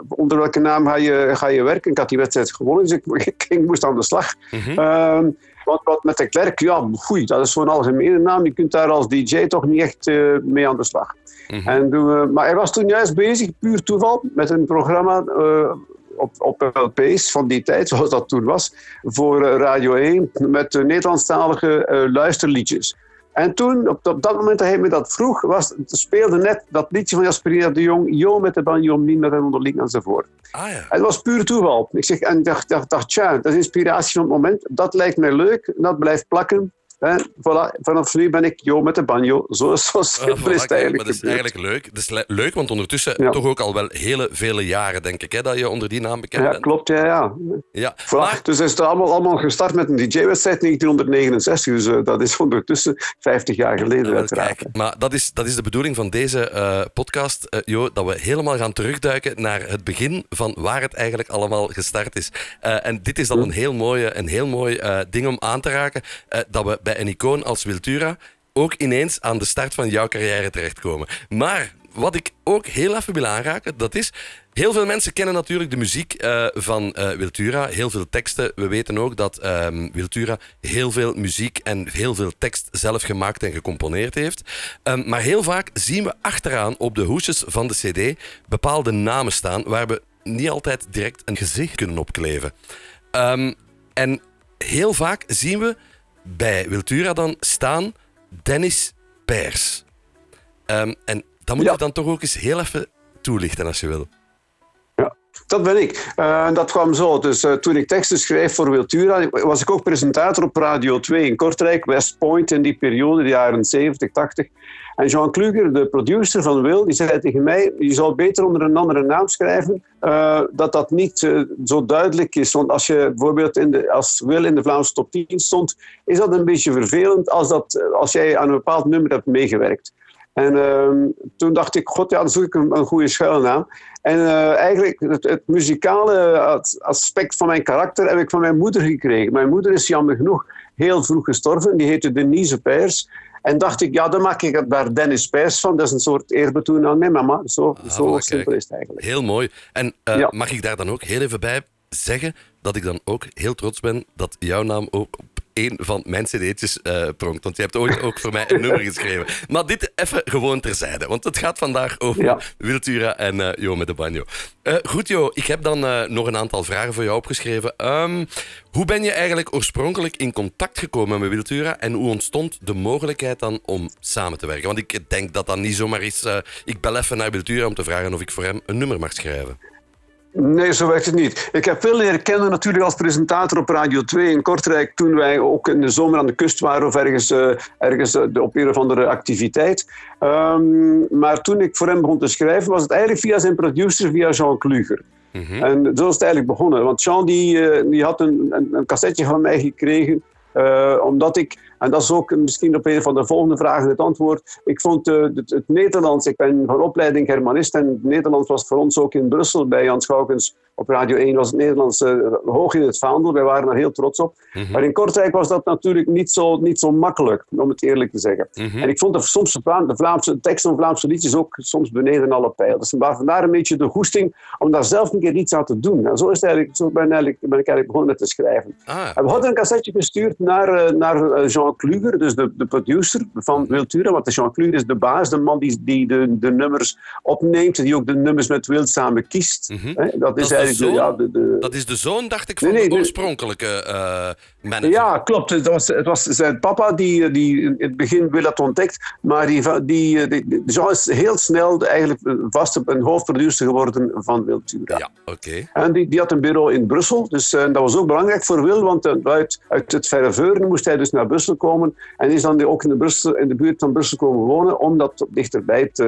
onder welke naam ga je, ga je werken? Ik had die wedstrijd gewonnen, dus ik, ik, ik moest aan de slag. Mm-hmm. Um, Want wat met de Klerk, ja, goeie, dat is zo'n algemene naam. Je kunt daar als D J toch niet echt uh, mee aan de slag. Mm-hmm. En we, maar hij was toen juist bezig, puur toeval, met een programma uh, op, op L P's van die tijd, zoals dat toen was, voor uh, Radio één, met uh, Nederlandstalige uh, luisterliedjes. En toen, op, op dat moment dat hij me dat vroeg, was, speelde net dat liedje van Jasperina de Jong, Jo met de banjo, niet met een onderling enzovoort. Ah, ja. En het was puur toeval. Ik zeg, en dacht, dacht, dacht, tja, dat is inspiratie van het moment. Dat lijkt mij leuk, dat blijft plakken. En voilà, vanaf nu ben ik Jo met de banjo. Zo, zo simpel is het eigenlijk. Maar dat is eigenlijk leuk. Dat is leuk, want ondertussen ja. toch ook al wel hele vele jaren, denk ik, hè, dat je onder die naam bekend ja, bent. Klopt, ja, ja. ja. Voilà. Maar... Dus is het allemaal, allemaal gestart met een D J-wedstrijd negentien negenenzestig. Dus uh, dat is ondertussen vijftig jaar geleden, ja, uiteraard. Kijk, maar dat is, dat is de bedoeling van deze uh, podcast, uh, Jo, dat we helemaal gaan terugduiken naar het begin van waar het eigenlijk allemaal gestart is. Uh, en dit is dan ja. een heel mooi, een heel mooi uh, ding om aan te raken, uh, dat we bij een icoon als Will Tura ook ineens aan de start van jouw carrière terechtkomen. Maar wat ik ook heel even wil aanraken, dat is... Heel veel mensen kennen natuurlijk de muziek uh, van uh, Will Tura. Heel veel teksten. We weten ook dat um, Will Tura heel veel muziek en heel veel tekst zelf gemaakt en gecomponeerd heeft. Um, maar heel vaak zien we achteraan op de hoesjes van de cd bepaalde namen staan waar we niet altijd direct een gezicht kunnen opkleven. Um, en heel vaak zien we bij Will Tura dan staan Dennis Peers. Um, en dat moet je ja. dan toch ook eens heel even toelichten als je wil. Ja, Dat ben ik. Uh, dat kwam zo. Dus uh, toen ik teksten schreef voor Will Tura, was ik ook presentator op Radio twee in Kortrijk, West Point in die periode, de jaren zeventig, tachtig. En Jean Kluger, de producer van Will, die zei tegen mij, je zou beter onder een andere naam schrijven, uh, dat dat niet uh, zo duidelijk is. Want als je bijvoorbeeld in de, als Will in de Vlaamse top tien stond, is dat een beetje vervelend als, dat, als jij aan een bepaald nummer hebt meegewerkt. En uh, toen dacht ik, god ja, dan zoek ik een, een goede schuilnaam. En uh, eigenlijk het, het muzikale aspect van mijn karakter heb ik van mijn moeder gekregen. Mijn moeder is jammer genoeg heel vroeg gestorven, die heette Denise Peijers. En dacht ik, ja, dan maak ik het daar Dennis Peijs van. Dat is een soort eerbetoon aan mijn mama. Zo, ah, zo ah, simpel is het eigenlijk. Heel mooi. En uh, ja. mag ik daar dan ook heel even bij zeggen dat ik dan ook heel trots ben dat jouw naam ook op één van mijn cd'tjes uh, pronkt. Want je hebt ooit ook voor mij een nummer geschreven. Maar dit even gewoon terzijde. Want het gaat vandaag over ja. Will Tura en uh, Jo met de Banjo. Uh, goed, Jo. Ik heb dan uh, nog een aantal vragen voor jou opgeschreven. Um, hoe ben je eigenlijk oorspronkelijk in contact gekomen met Will Tura? En hoe ontstond de mogelijkheid dan om samen te werken? Want ik denk dat dat niet zomaar is... Uh, ik bel even naar Will Tura om te vragen of ik voor hem een nummer mag schrijven. Nee, zo werkt het niet. Ik heb Will leren kennen natuurlijk als presentator op Radio twee in Kortrijk, toen wij ook in de zomer aan de kust waren of ergens, uh, ergens uh, op een of andere activiteit. Um, maar toen ik voor hem begon te schrijven, was het eigenlijk via zijn producer, via Jean Kluger. Mm-hmm. En zo is het eigenlijk begonnen. Want Jean die, uh, die had een, een, een cassetje van mij gekregen, uh, omdat ik... En dat is ook misschien op een van de volgende vragen het antwoord. Ik vond uh, het, het Nederlands, ik ben van opleiding Germanist en het Nederlands was voor ons ook in Brussel bij Jan Schoukens. Op Radio één was het Nederlands uh, hoog in het vaandel, wij waren daar heel trots op. Mm-hmm. Maar in Kortrijk was dat natuurlijk niet zo, niet zo makkelijk, om het eerlijk te zeggen. Mm-hmm. En ik vond dat soms de, Vla- de, Vlaamse, de tekst van Vlaamse liedjes ook soms beneden alle pijl. Dus vandaar een beetje de goesting om daar zelf een keer iets aan te doen. En zo, is het eigenlijk, zo ben, eigenlijk, ben ik eigenlijk begonnen met te schrijven. Ah. En we hadden een cassetje gestuurd naar, uh, naar Jean Kluger, dus de, de producer van Will Tura, want Jean Kluger is de baas, de man die, die de, de nummers opneemt, die ook de nummers met Will samen kiest. Mm-hmm. He, dat is dat eigenlijk de, zoon, ja, de, de... Dat is de zoon, dacht ik, van nee, nee, de oorspronkelijke uh, manager. Ja, klopt. Het was, het was zijn papa die, die in het begin Will had ontdekt, maar die, die, die, Jean is heel snel eigenlijk vast een hoofdproducer geworden van Will Tura. Ja, oké. Okay. En die, die had een bureau in Brussel, dus uh, dat was ook belangrijk voor Will, want uh, uit, uit het verre Veurne moest hij dus naar Brussel komen en is dan ook in de, Brussel, in de buurt van Brussel komen wonen om dat dichterbij te,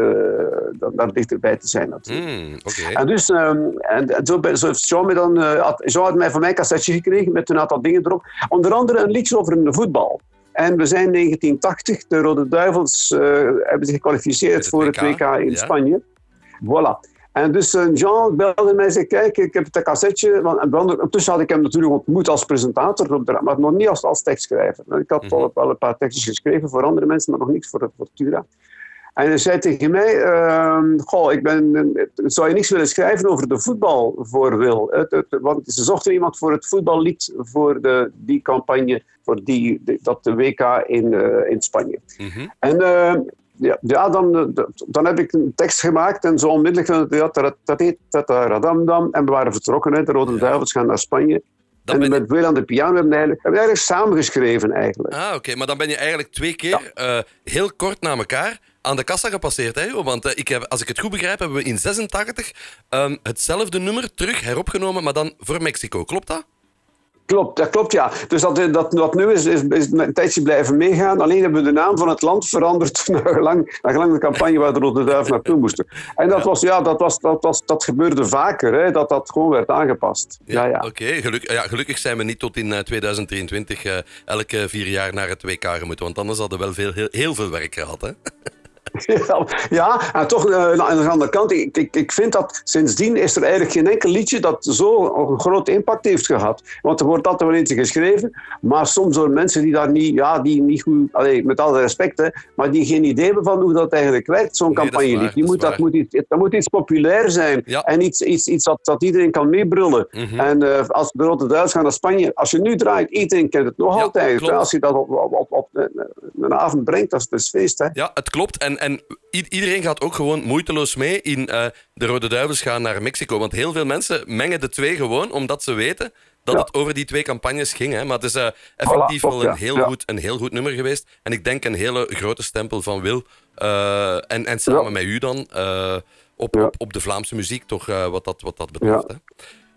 daar dichterbij te zijn natuurlijk. Mm, okay. En dus um, en, en zo, zo heeft Jean, dan, uh, had, Jean had mij van mij een cassetje gekregen met een aantal dingen erop. Onder andere een liedje over de voetbal. En we zijn negentien tachtig, de Rode Duivels uh, hebben zich gekwalificeerd voor het W K in ja. Spanje. Voilà. En dus Jean belde mij en zei, kijk, ik heb het cassetje. Want intussen had ik hem natuurlijk ontmoet als presentator, maar nog niet als, als tekstschrijver. Ik had al, al een paar tekstjes geschreven voor andere mensen, maar nog niks voor, voor Tura. En hij zei tegen mij, uh, goh, ik ben, zou je niks willen schrijven over de voetbal voor Will? Het, het, want ze zochten iemand voor het voetballied voor de, die campagne, voor die, de, dat de W K in, uh, in Spanje. Mm-hmm. En... Uh, Ja, ja dan, dan heb ik een tekst gemaakt en zo onmiddellijk... En we waren vertrokken uit de Rode ja. Duivels gaan naar Spanje. Dan en ben je... met Will aan de piano hebben we eigenlijk, hebben we eigenlijk samengeschreven. Eigenlijk. Ah, oké. Okay. Maar dan ben je eigenlijk twee keer ja. uh, heel kort na elkaar... aan de kassa gepasseerd, hè, joh? Want uh, ik heb, als ik het goed begrijp, hebben we in zesentachtig... Um, hetzelfde nummer terug heropgenomen, maar dan voor Mexico. Klopt dat? Klopt, dat klopt, ja. Dus dat, dat, dat nu is, is, is een tijdje blijven meegaan. Alleen hebben we de naam van het land veranderd naar gelang, naar gelang de campagne waar de Rode Duiven naartoe moesten. En dat, ja. was, ja, dat, was, dat, was, dat gebeurde vaker, hè, dat dat gewoon werd aangepast. Ja, ja, ja. Oké, okay. Geluk, ja, gelukkig zijn we niet tot in uh, tweeduizend drieëntwintig uh, elke vier jaar naar het W K gemoeten. Want anders hadden we wel veel, heel, heel veel werk gehad, hè? Ja, en toch uh, aan de andere kant, ik, ik, ik vind dat sindsdien is er eigenlijk geen enkel liedje dat zo'n grote impact heeft gehad. Want er wordt altijd wel eentje geschreven, maar soms door mensen die daar niet, ja, die niet goed, allez, met alle respect, hè, maar die geen idee hebben van hoe dat eigenlijk werkt, zo'n nee, campagne. Dat, dat, dat, dat moet iets populair zijn ja. en iets, iets, iets dat, dat iedereen kan meebrullen. Mm-hmm. En uh, als de Rode Duivels gaan naar Spanje, als je nu draait, iedereen kent het nog ja, altijd. Hè, als je dat op, op, op, op een avond brengt, dat is, dat is feest. Hè. Ja, het klopt. En, en En iedereen gaat ook gewoon moeiteloos mee in uh, de Rode Duivels gaan naar Mexico. Want heel veel mensen mengen de twee gewoon omdat ze weten dat ja. het over die twee campagnes ging. Hè. Maar het is uh, effectief voilà, wel ja. een, heel ja. goed, een heel goed nummer geweest. En ik denk een hele grote stempel van Will. Uh, en, en samen ja. met u dan... Uh, op, ja. op, op de Vlaamse muziek, toch, uh, wat, dat, wat dat betreft. Ja.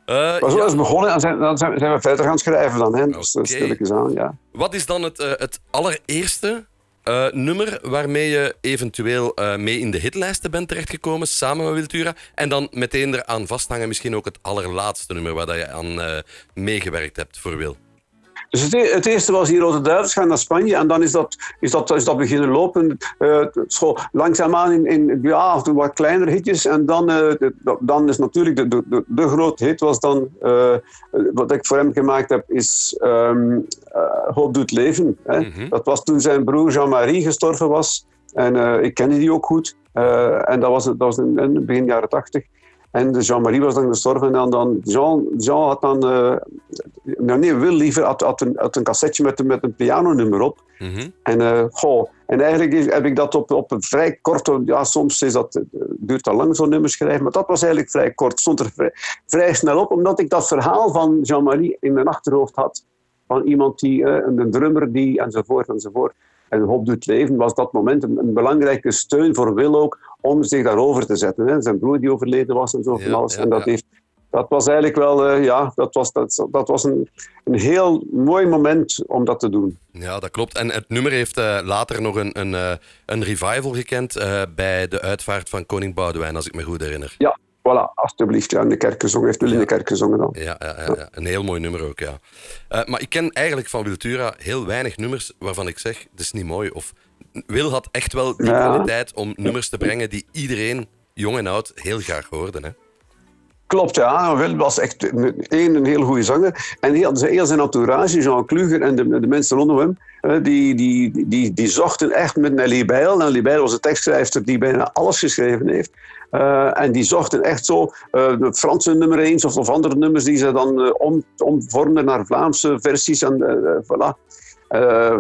Hè? Uh, Pas, ja. Dat is begonnen en zijn, dan zijn we verder gaan schrijven dan. Hè? Dus okay. stel ik eens aan, ja. Wat is dan het, uh, het allereerste uh, nummer waarmee je eventueel uh, mee in de hitlijsten bent terechtgekomen, samen met Will Tura? En dan meteen eraan vasthangen misschien ook het allerlaatste nummer waar dat je aan uh, meegewerkt hebt voor Will. Dus het, e- het eerste was die Rode Duivels gaan naar Spanje en dan is dat, is dat, is dat beginnen lopen. Uh, zo langzaamaan in, in ja, wat kleinere hitjes en dan, uh, de, dan is natuurlijk de, de, de grote hit was dan, uh, wat ik voor hem gemaakt heb, is um, uh, Hoop doet leven. Hè. Mm-hmm. Dat was toen zijn broer Jean-Marie gestorven was en uh, ik kende die ook goed uh, en dat was, dat was in, in begin jaren tachtig. En Jean-Marie was dan gestorven en dan, dan Jean, Jean had dan... Uh, nou nee, Will liever had, had, een, had een cassetje met, met een pianonummer op. Mm-hmm. En, uh, goh, en eigenlijk heb ik dat op, op een vrij korte... Ja, soms is dat, duurt dat lang zo'n nummer schrijven, maar dat was eigenlijk vrij kort. Stond er vrij, vrij snel op, omdat ik dat verhaal van Jean-Marie in mijn achterhoofd had. Van iemand die, uh, een drummer die, enzovoort, enzovoort. En Hoop doet leven was dat moment een, een belangrijke steun voor Will ook om zich daarover te zetten. Hè. Zijn broer die overleden was en zo van alles. Ja, ja, en dat, ja. heeft, dat was eigenlijk wel, uh, ja, dat was, dat, dat was een, een heel mooi moment om dat te doen. Ja, dat klopt. En het nummer heeft uh, later nog een, een, uh, een revival gekend uh, bij de uitvaart van koning Boudewijn, als ik me goed herinner. Ja, voilà, alsjeblieft. Ja, in de kerk gezongen. Heeft Will ja. in de kerk gezongen dan. Ja, ja, ja, ja, een heel mooi nummer ook, ja. Uh, maar ik ken eigenlijk van Will Tura heel weinig nummers waarvan ik zeg, dat is niet mooi of... Will had echt wel die kwaliteit om nummers te brengen die iedereen, jong en oud, heel graag hoorde. Hè? Klopt, ja. Will was echt één, een heel goede zanger. En heel, heel zijn entourage, Jacques Kluger en de, de mensen rondom hem, die, die, die, die, die zochten echt met Nelly Bijl. Nelly Bijl was de tekstschrijfster die bijna alles geschreven heeft. Uh, en die zochten echt zo uh, de Franse nummer eens of, of andere nummers die ze dan uh, om, omvormden naar Vlaamse versies. En uh, voilà. Uh,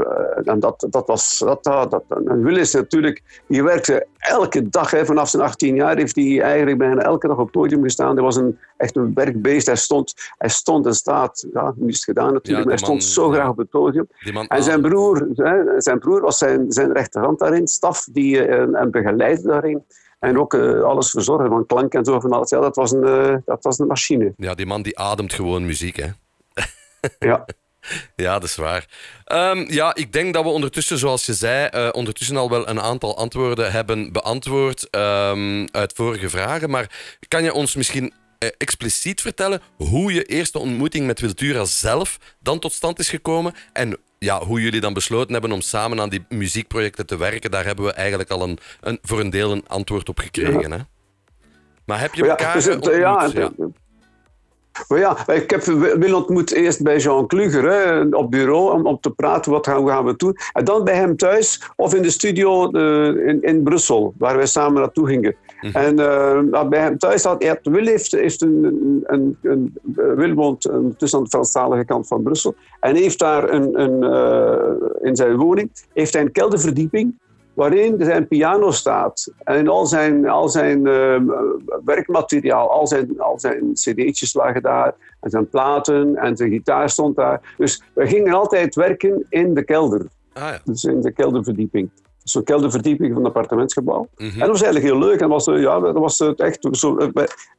en dat, dat was... Dat, dat, en Will is natuurlijk... Die werkte elke dag, hè, vanaf zijn achttien jaar heeft hij eigenlijk bijna elke dag op het podium gestaan. Hij was een, echt een werkbeest. Hij stond, hij stond en staat... Ja, nu is het gedaan natuurlijk, ja, maar hij man, stond zo ja, graag op het podium. Man, en zijn broer, hè, zijn broer was zijn, zijn rechterhand daarin, staf, die uh, hem begeleidde daarin. En ook uh, alles verzorgen van klank en zo van alles. Ja, dat was, een, uh, dat was een machine. Ja, die man die ademt gewoon muziek, hè. Ja. Ja, dat is waar. Um, ja, ik denk dat we ondertussen, zoals je zei, uh, ondertussen al wel een aantal antwoorden hebben beantwoord um, uit vorige vragen. Maar kan je ons misschien uh, expliciet vertellen hoe je eerste ontmoeting met Will Tura zelf dan tot stand is gekomen? En ja, hoe jullie dan besloten hebben om samen aan die muziekprojecten te werken? Daar hebben we eigenlijk al een, een, voor een deel een antwoord op gekregen. Ja. Hè? Maar heb je elkaar ja, dus het, ontmoet? Ja, het, ja. Maar ja, ik heb Will ontmoet eerst bij Jean Kluger hè, op bureau om, om te praten wat gaan, gaan we doen. En dan bij hem thuis of in de studio uh, in, in Brussel, waar wij samen naartoe gingen. Mm-hmm. En uh, bij hem thuis had hij, Will heeft, heeft een, een, een, een Will woont tussen aan de Franstalige kant van Brussel en heeft daar een, een, uh, in zijn woning heeft hij een kelderverdieping waarin zijn piano staat en al zijn, al zijn uh, werkmateriaal, al zijn, al zijn cd'tjes lagen daar en zijn platen en zijn gitaar stond daar. Dus we gingen altijd werken in de kelder, ah, ja. dus in de kelderverdieping. Zo'n kelderverdieping van het appartementsgebouw. Mm-hmm. En dat was eigenlijk heel leuk en was, ja, dat was echt zo...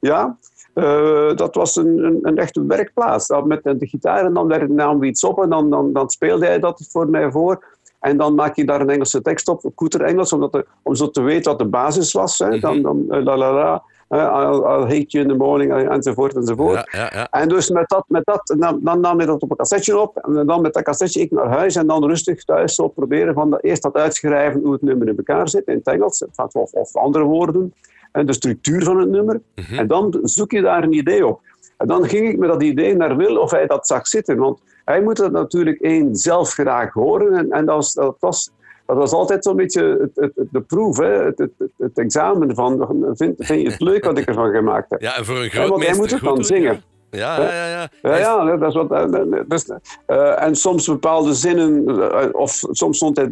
Ja, Uh, dat was een, een, een echte werkplaats. Met de gitaar en dan nam we iets op en dan, dan, dan speelde hij dat voor mij voor. En dan maak je daar een Engelse tekst op, koeter Engels, omdat de, om zo te weten wat de basis was. Hè. Dan, dan uh, la la la, uh, I'll, I'll hate you in the morning, uh, enzovoort, enzovoort. Ja, ja, ja. En dus met dat, met dat dan, dan nam je dat op een cassetje op, en dan met dat cassetje ik naar huis, en dan rustig thuis zo proberen van de, eerst dat uitschrijven hoe het nummer in elkaar zit, in het Engels, of, of andere woorden. En de structuur van het nummer. Mm-hmm. En dan zoek je daar een idee op. En dan ging ik met dat idee naar Will of hij dat zag zitten. Want hij moet dat natuurlijk één zelf graag horen. En, en dat, was, dat, was, dat was altijd zo'n beetje het, het, het, de proef, hè? Het, het, het, het examen van vind, vind je het leuk wat ik ervan gemaakt heb. Ja, en voor een groot en, want hij moet het dan zingen. Ja. Ja, ja, ja. ja. ja dat is wat, dat is, uh, en soms bepaalde zinnen, uh, of soms stond hij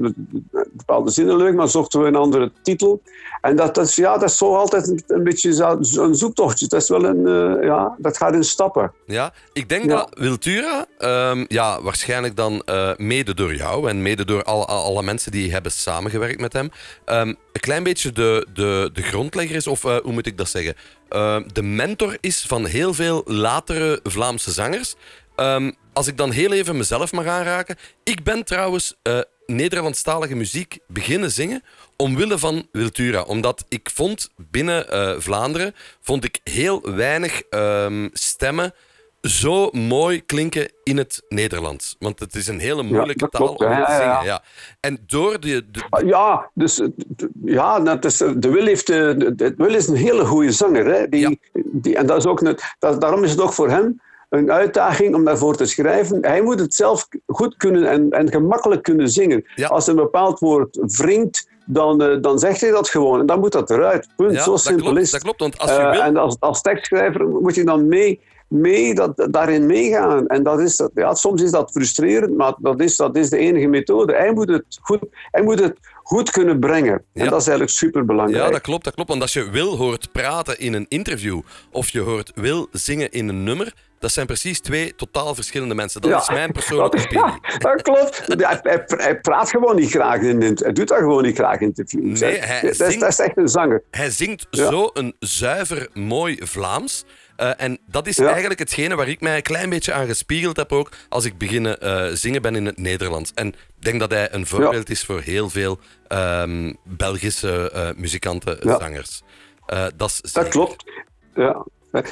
bepaalde zinnen leuk, maar zochten we een andere titel. En dat, dat, is, ja, dat is zo altijd een, een beetje een zoektochtje. Dat is wel een, uh, ja, dat gaat in stappen. Ja, ik denk ja. dat Will Tura, um, ja, waarschijnlijk dan uh, mede door jou en mede door alle, alle mensen die hebben samengewerkt met hem, um, een klein beetje de, de, de grondlegger is, of uh, hoe moet ik dat zeggen, uh, de mentor is van heel veel latere Vlaamse zangers. Um, als ik dan heel even mezelf mag aanraken. Ik ben trouwens uh, Nederlandstalige muziek beginnen zingen omwille van Will Tura. Omdat ik vond binnen uh, Vlaanderen vond ik heel weinig um, stemmen zo mooi klinken in het Nederlands. Want het is een hele moeilijke ja, taal klopt, om te ja, zingen. Ja. Ja. En door de... de, de... Ja, dus, ja dat is, de Will, heeft, de, de Will is een hele goede zanger. Hè? Die, ja. die, en dat is ook net, dat, daarom is het ook voor hem een uitdaging om daarvoor te schrijven. Hij moet het zelf goed kunnen en, en gemakkelijk kunnen zingen. Ja. Als een bepaald woord wringt, dan, uh, dan zegt hij dat gewoon. En dan moet dat eruit. Punt. Ja, zo simpel klopt, is. Dat klopt, want als je uh, wil... En als, als tekstschrijver moet je dan mee, mee dat, daarin meegaan. En dat is, dat, ja, soms is dat frustrerend, maar dat is, dat is de enige methode. Hij moet het goed... Hij moet het goed kunnen brengen. En ja. dat is eigenlijk superbelangrijk. Ja, dat klopt, dat klopt. Want als je Will hoort praten in een interview of je hoort Will zingen in een nummer, dat zijn precies twee totaal verschillende mensen. Dat ja. is mijn persoonlijke dat, opinie. Ja, dat klopt. hij, hij, hij praat gewoon niet graag in interviews. Hij doet dat gewoon niet graag in interviews. Nee, hij dat, zingt, dat is echt een zanger. Hij zingt ja. zo een zuiver, mooi Vlaams. Uh, en dat is ja. eigenlijk hetgene waar ik mij een klein beetje aan gespiegeld heb ook als ik beginnen uh, zingen ben in het Nederlands. En ik denk dat hij een voorbeeld ja. is voor heel veel um, Belgische uh, muzikanten, ja. zangers. Uh, dat zeker. Klopt. Ja.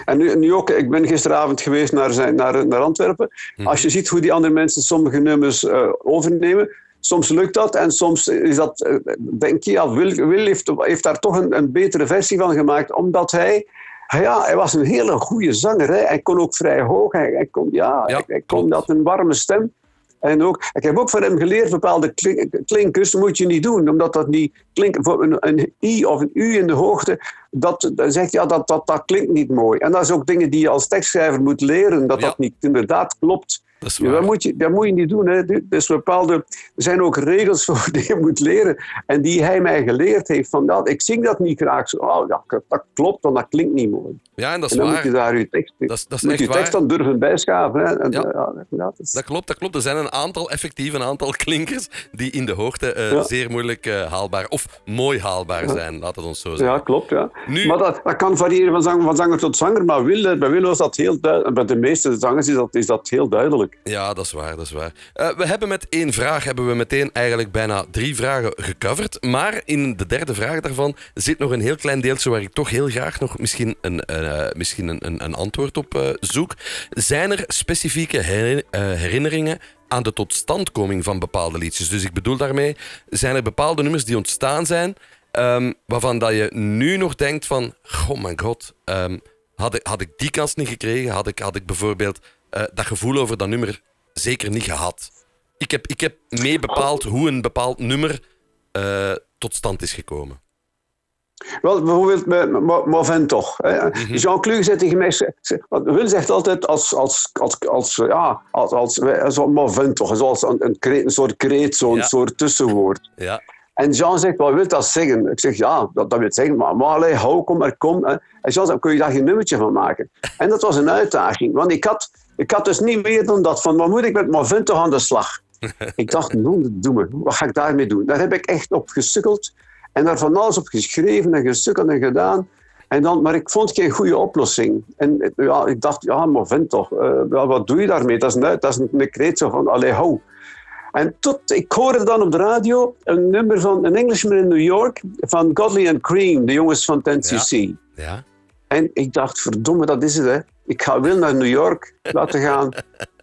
En nu, nu ook, ik ben gisteravond geweest naar, zijn, naar, naar Antwerpen. Hm. Als je ziet hoe die andere mensen sommige nummers uh, overnemen, soms lukt dat en soms is dat, uh, denk je, ja, Will, Will heeft, heeft daar toch een, een betere versie van gemaakt, omdat hij... Ja, hij was een hele goede zanger. Hè. Hij kon ook vrij hoog. Hij, hij kon, ja, ja, hij kon dat een warme stem. En ook, ik heb ook van hem geleerd, bepaalde klink, klinkers moet je niet doen. Omdat dat niet klinkt, voor een, een i of een u in de hoogte, dat, dat zegt ja, dat, dat, dat klinkt niet mooi. En dat is ook dingen die je als tekstschrijver moet leren, dat ja. dat niet inderdaad klopt. Dat, ja, dat, moet je, dat moet je niet doen. Hè. Dus bepaalde, er zijn ook regels voor die je moet leren. En die hij mij geleerd heeft. Van, nou, ik zing dat niet graag. Zo, oh, ja, dat klopt, want dat klinkt niet mooi. Ja, en dat is en dan waar. Moet je daar je tekst, dat, dat moet je tekst dan durven bijschaven. Hè. En, ja. Ja, ja, dat, is... dat klopt, dat klopt. Er zijn een aantal, effectief een aantal klinkers die in de hoogte uh, ja. zeer moeilijk uh, haalbaar of mooi haalbaar ja. zijn. Laat het ons zo zeggen. Ja, klopt. Ja. Nu... Maar dat, dat kan variëren van zanger, van zanger tot zanger. Maar Will, bij Will was dat heel duidelijk. Bij de meeste zangers is dat, is dat heel duidelijk. Ja, dat is waar, dat is waar. Uh, we hebben met één vraag, hebben we meteen eigenlijk bijna drie vragen gecoverd. Maar in de derde vraag daarvan zit nog een heel klein deeltje waar ik toch heel graag nog misschien een, uh, misschien een, een antwoord op uh, zoek. Zijn er specifieke herinneringen aan de totstandkoming van bepaalde liedjes? Dus ik bedoel daarmee, zijn er bepaalde nummers die ontstaan zijn, um, waarvan dat je nu nog denkt van, oh mijn god, um, had, ik, had ik die kans niet gekregen, had ik, had ik bijvoorbeeld... Uh, dat gevoel over dat nummer zeker niet gehad. Ik heb, ik heb mee bepaald hoe een bepaald nummer uh, tot stand is gekomen. Wel, bijvoorbeeld met Moventoch. Mm-hmm. Jean Kluger zei tegen mij... Will zegt altijd als... als, als, als ja, als, als, als Moventoch. Zoals een, een, kreet, een soort kreet, zo'n ja. soort tussenwoord. Ja. En Jean zegt, wat wil dat zeggen? Ik zeg, ja, dat, dat wil zeggen, maar, maar allee, hou, kom maar, kom. Hè. En Jean zegt, kun je daar geen nummertje van maken? En dat was een uitdaging, want ik had... Ik had dus niet meer dan dat van, wat moet ik met Moventoch aan de slag? Ik dacht, doe me, wat ga ik daarmee doen? Daar heb ik echt op gesukkeld en daar van alles op geschreven en gesukkeld en gedaan. En dan, maar ik vond geen goede oplossing. En ja, ik dacht, ja, Moventoch, uh, wat doe je daarmee? Dat is een, dat is een, een kreet zo van, allee, hou. En tot, ik hoorde dan op de radio een nummer van een Englishman in New York van Godley and Cream, de jongens van tien C C. Ja, ja. En ik dacht, verdomme, dat is het, hè. Ik ga Will naar New York laten gaan.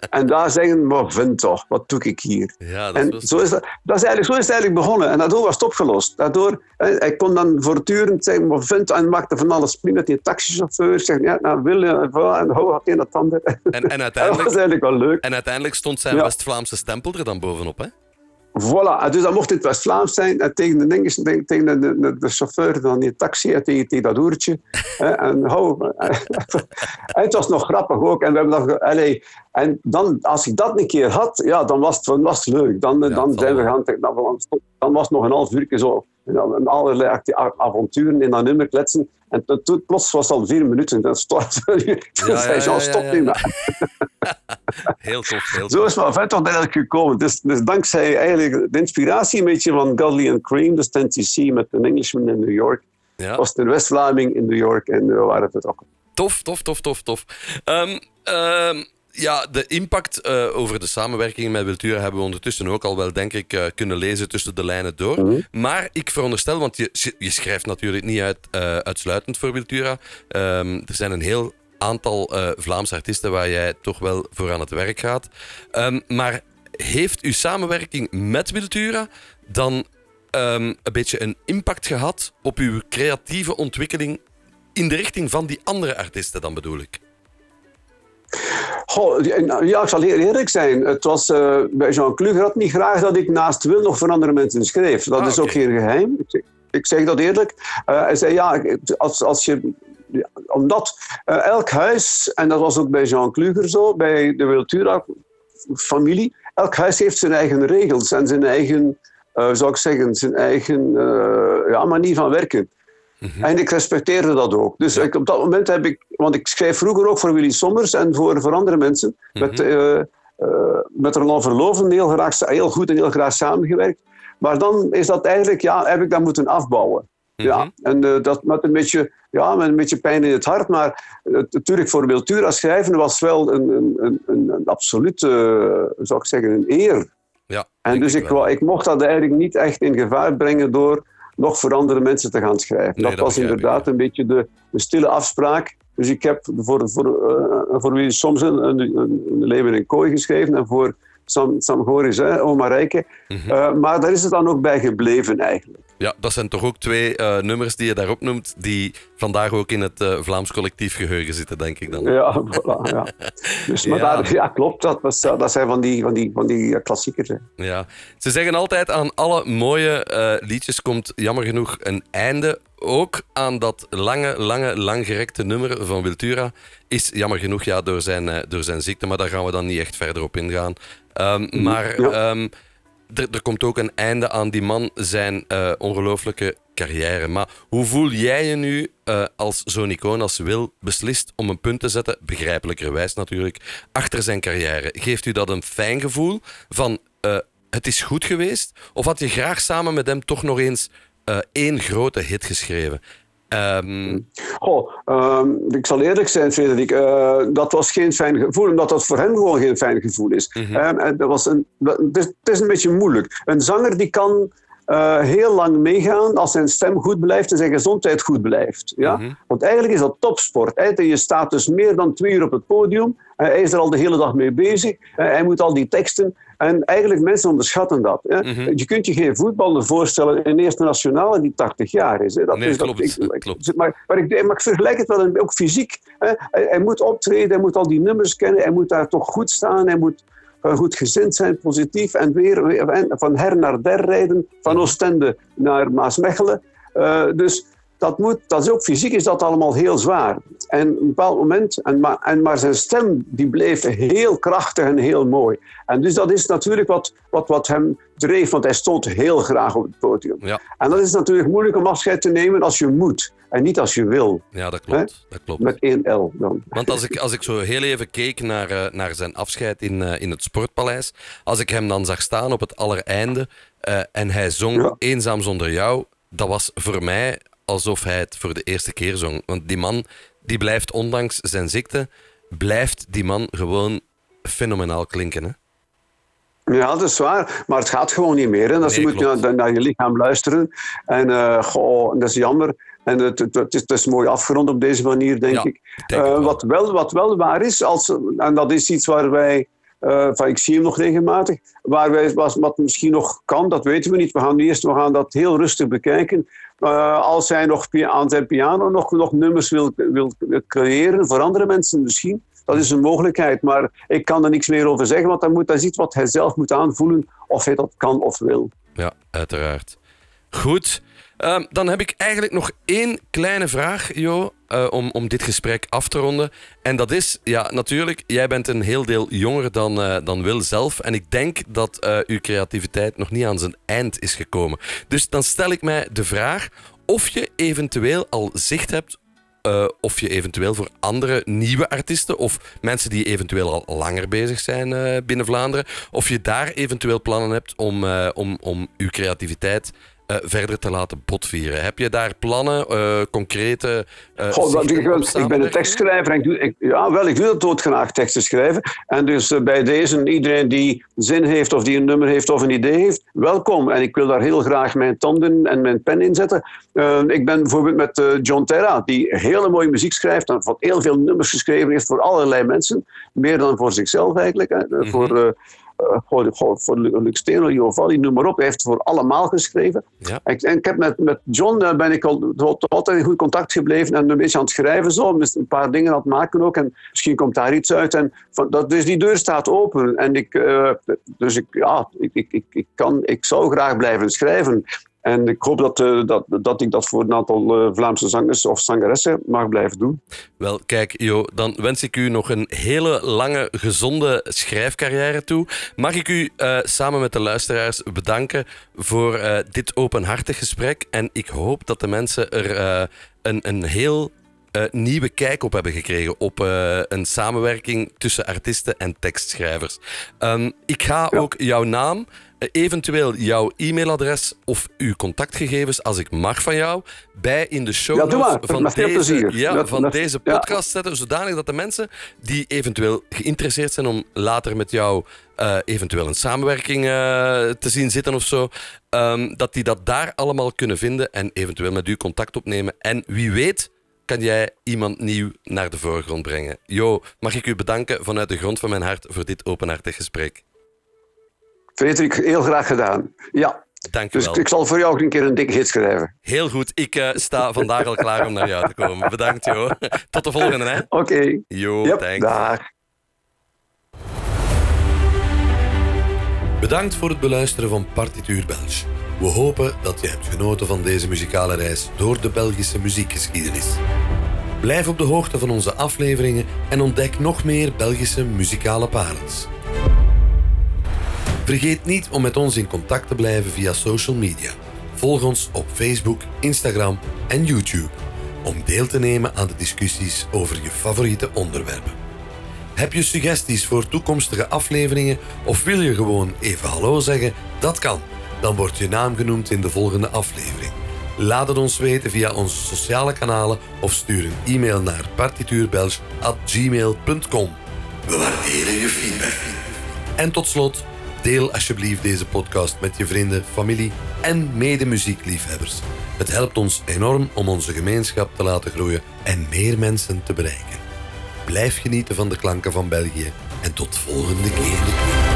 En daar zeggen, maar vind toch, wat doe ik hier? Ja, dat en was... zo, is dat, dat is eigenlijk, zo is het eigenlijk begonnen. En daardoor was het opgelost. Daardoor, hè, ik kon dan voortdurend zeggen, maar vind en maakte van alles prima. Die taxichauffeur zegt, ja, nou Will, en voilà, ho, had een dat ander. En, en uiteindelijk, dat was eigenlijk wel leuk. En uiteindelijk stond zijn ja. West-Vlaamse stempel er dan bovenop, hè? Voilà, dus dan mocht het West-Vlaams zijn en tegen, de, tegen, tegen de, de, de chauffeur van die taxi en tegen, tegen dat oertje. En, oh, en het was nog grappig ook. En, we hebben dat, allez, en dan, als ik dat een keer had, ja, dan was het, was het leuk. Dan, ja, dan zijn we gaan, dan, Dan was het nog een half uurtje zo, en allerlei actie, avonturen in dat nummer kletsen. En toen, toen plots was het al vier minuten. Dan stort je. Toen zei Jean, stop niet meer. Heel tof, heel tof. Zo is mijn vet toch eigenlijk gekomen. Dus, dus dankzij eigenlijk de inspiratie een beetje van Godley and Cream, dus T N T C met een Englishman in New York, ja. Was de West-Vlaming in New York en we waren het ook. Tof, tof, tof, tof, tof. Um, um... Ja, de impact uh, over de samenwerking met Will Tura hebben we ondertussen ook al wel, denk ik, uh, kunnen lezen tussen de lijnen door. Mm-hmm. Maar ik veronderstel, want je, je schrijft natuurlijk niet uit, uh, uitsluitend voor Will Tura. Um, er zijn een heel aantal uh, Vlaamse artiesten waar jij toch wel voor aan het werk gaat. Um, maar heeft uw samenwerking met Will Tura dan um, een beetje een impact gehad op uw creatieve ontwikkeling in de richting van die andere artiesten dan bedoel ik? Goh, ja, ik zal heel eerlijk zijn. Het was, uh, bij Jean Kluger had niet graag dat ik naast Wil nog voor andere mensen schreef. Dat ah, is okay. Ook geen geheim. Ik zeg, ik zeg dat eerlijk. Uh, hij zei, ja, als, als je... Ja, omdat uh, elk huis, en dat was ook bij Jean Kluger zo, bij de Will Tura-familie, elk huis heeft zijn eigen regels en zijn eigen, uh, zou ik zeggen, zijn eigen uh, ja, manier van werken. Mm-hmm. En ik respecteerde dat ook. Dus ja. ik, op dat moment heb ik... Want ik schreef vroeger ook voor Willy Sommers en voor, voor andere mensen. Mm-hmm. Met, uh, uh, met Roland Verloven heel, graag, heel goed en heel graag samengewerkt. Maar dan is dat eigenlijk... Ja, heb ik dat moeten afbouwen. Mm-hmm. Ja, en uh, dat met een, beetje, ja, met een beetje pijn in het hart. Maar uh, natuurlijk voor Will Tura schrijven was wel een, een, een, een absolute... Uh, zou ik zeggen, een eer. Ja, en dus ik, ik, ik mocht dat eigenlijk niet echt in gevaar brengen door... nog voor andere mensen te gaan schrijven. Nee, dat, dat was inderdaad ik, ja. een beetje de, de stille afspraak. Dus ik heb voor, voor, uh, voor wie soms een, een, een Leeuwen en Kooi geschreven en voor Sam, Sam Goris, hè, Oma Rijke. Mm-hmm. Uh, maar daar is het dan ook bij gebleven eigenlijk. Ja, dat zijn toch ook twee uh, nummers die je daarop noemt die vandaag ook in het uh, Vlaams collectief geheugen zitten, denk ik dan. Ja, voilà, ja. Dus, maar ja. Daar, ja, klopt. Dat, was, dat zijn van die, van die, van die klassiekers. Hè. Ja. Ze zeggen altijd, aan alle mooie uh, liedjes komt jammer genoeg een einde. Ook aan dat lange, lange, langgerekte nummer van Will Tura is jammer genoeg ja, door, zijn, uh, door zijn ziekte, maar daar gaan we dan niet echt verder op ingaan. Um, mm-hmm. Maar... Ja. Um, Er, er komt ook een einde aan die man zijn uh, ongelooflijke carrière. Maar hoe voel jij je nu uh, als zo'n icoon als Will beslist om een punt te zetten, begrijpelijkerwijs natuurlijk, achter zijn carrière? Geeft u dat een fijn gevoel van uh, het is goed geweest? Of had je graag samen met hem toch nog eens uh, één grote hit geschreven? Um... Oh, um, ik zal eerlijk zijn, Frederik. Uh, dat was geen fijn gevoel, omdat dat voor hem gewoon geen fijn gevoel is. Mm-hmm. Um, dat was een, dat, het is een beetje moeilijk. Een zanger die kan uh, heel lang meegaan als zijn stem goed blijft en zijn gezondheid goed blijft. Ja? Mm-hmm. Want eigenlijk is dat topsport. Hè? Je staat dus meer dan twee uur op het podium. Uh, hij is er al de hele dag mee bezig. Uh, hij moet al die teksten... En eigenlijk, mensen onderschatten dat. Hè. Mm-hmm. Je kunt je geen voetballer voorstellen in Eerste Nationale die tachtig jaar is. Hè. Dat nee, is klopt, dat, ik, klopt. Maar, maar, ik, maar ik vergelijk het wel ook fysiek. Hè. Hij, hij moet optreden, hij moet al die nummers kennen, hij moet daar toch goed staan, hij moet uh, goed gezind zijn, positief. En weer, weer en van her naar der rijden, van Oostende naar Maasmechelen. Uh, dus dat, moet, dat is ook fysiek is dat allemaal heel zwaar. En op een bepaald moment, en maar, en maar zijn stem die bleef heel krachtig en heel mooi. En dus dat is natuurlijk wat, wat, wat hem dreef, want hij stond heel graag op het podium. Ja. En dat is natuurlijk moeilijk om afscheid te nemen als je moet en niet als je wil. Ja, dat klopt. Dat klopt. Met één L dan. Want als ik, als ik zo heel even keek naar, uh, naar zijn afscheid in, uh, in het Sportpaleis, als ik hem dan zag staan op het allereinde uh, en hij zong ja. Eenzaam zonder jou, dat was voor mij... alsof hij het voor de eerste keer zong. Want die man, die blijft ondanks zijn ziekte, blijft die man gewoon fenomenaal klinken, hè? Ja, dat is waar. Maar het gaat gewoon niet meer. Hè? Dat nee, je klopt. moet naar, naar je lichaam luisteren. En uh, goh, dat is jammer. En het, het, het, is, het is mooi afgerond op deze manier, denk ja, ik. Denk uh, wel. Wat, wel, wat wel waar is, als, en dat is iets waar wij... Uh, van, ik zie hem nog regelmatig. Waar wij, wat, wat misschien nog kan, dat weten we niet. We gaan, eerst, we gaan dat heel rustig bekijken. Uh, als hij nog pia- aan zijn piano nog, nog nummers wil, wil creëren, voor andere mensen misschien, dat is een mogelijkheid. Maar ik kan er niks meer over zeggen, want dat, moet, dat is iets wat hij zelf moet aanvoelen of hij dat kan of wil. Ja, uiteraard. Goed. Um, dan heb ik eigenlijk nog één kleine vraag, Jo, uh, om, om dit gesprek af te ronden. En dat is, ja, natuurlijk, jij bent een heel deel jonger dan, uh, dan Will zelf. En ik denk dat uh, uw creativiteit nog niet aan zijn eind is gekomen. Dus dan stel ik mij de vraag of je eventueel al zicht hebt... Uh, of je eventueel voor andere nieuwe artiesten of mensen die eventueel al langer bezig zijn uh, binnen Vlaanderen, of je daar eventueel plannen hebt om, uh, om, om uw creativiteit uh, verder te laten botvieren. Heb je daar plannen, uh, concrete... Uh, Goh, ik, wel, ik ben een tekstschrijver. En ik doe, ik, ja, wel, ik wil het doodgenaag teksten schrijven. En dus uh, bij deze, iedereen die zin heeft of die een nummer heeft of een idee heeft, welkom. En ik wil daar heel graag mijn tanden en mijn pen in zetten. Uh, ik ben bijvoorbeeld met uh, John Terra, die hele mooie muziek schrijft en wat heel veel nummers geschreven heeft voor allerlei mensen. Meer dan voor zichzelf eigenlijk. Hè. Mm-hmm. Voor... Uh, Uh, voor, voor, voor Luc Steno, Jovalli, noem maar op. Hij heeft voor allemaal geschreven. Ja. En, en ik heb met, met John uh, ben ik al, tot, altijd in goed contact gebleven en een beetje aan het schrijven. Zo, een paar dingen aan het maken ook. En misschien komt daar iets uit. En van, dat, dus die deur staat open. En ik, uh, dus ik, ja, ik, ik, ik, ik, kan, ik zou graag blijven schrijven. En ik hoop dat, uh, dat, dat ik dat voor een aantal uh, Vlaamse zangers of zangeressen mag blijven doen. Wel, kijk Jo, dan wens ik u nog een hele lange, gezonde schrijfcarrière toe. Mag ik u uh, samen met de luisteraars bedanken voor uh, dit openhartig gesprek. En ik hoop dat de mensen er uh, een, een heel... Uh, nieuwe kijk op hebben gekregen op uh, een samenwerking tussen artiesten en tekstschrijvers. Um, ik ga ja. ook jouw naam, uh, eventueel jouw e-mailadres of uw contactgegevens, als ik mag van jou, bij in de show notes ja, van, deze, ja, dat, van dat, deze podcast ja. zetten, zodanig dat de mensen die eventueel geïnteresseerd zijn om later met jou uh, eventueel een samenwerking uh, te zien zitten of zo, um, dat die dat daar allemaal kunnen vinden en eventueel met u contact opnemen. En wie weet... kan jij iemand nieuw naar de voorgrond brengen. Jo, mag ik u bedanken vanuit de grond van mijn hart voor dit openhartig gesprek. Frederik, heel graag gedaan. Ja. Dank u wel. Dus ik zal voor jou ook een keer een dikke hit schrijven. Heel goed. Ik uh, sta vandaag al klaar om naar jou te komen. Bedankt, Jo. Tot de volgende, hè. Oké. Okay. Jo, yep, thanks. Dag. Bedankt voor het beluisteren van Partituur Belge. We hopen dat je hebt genoten van deze muzikale reis door de Belgische muziekgeschiedenis. Blijf op de hoogte van onze afleveringen en ontdek nog meer Belgische muzikale parels. Vergeet niet om met ons in contact te blijven via social media. Volg ons op Facebook, Instagram en YouTube om deel te nemen aan de discussies over je favoriete onderwerpen. Heb je suggesties voor toekomstige afleveringen of wil je gewoon even hallo zeggen? Dat kan. Dan wordt je naam genoemd in de volgende aflevering. Laat het ons weten via onze sociale kanalen of stuur een e-mail naar partituurbelge apenstaartje gmail punt com. We waarderen je feedback. En tot slot, deel alsjeblieft deze podcast met je vrienden, familie en medemuziekliefhebbers. Het helpt ons enorm om onze gemeenschap te laten groeien en meer mensen te bereiken. Blijf genieten van de klanken van België en tot volgende keer.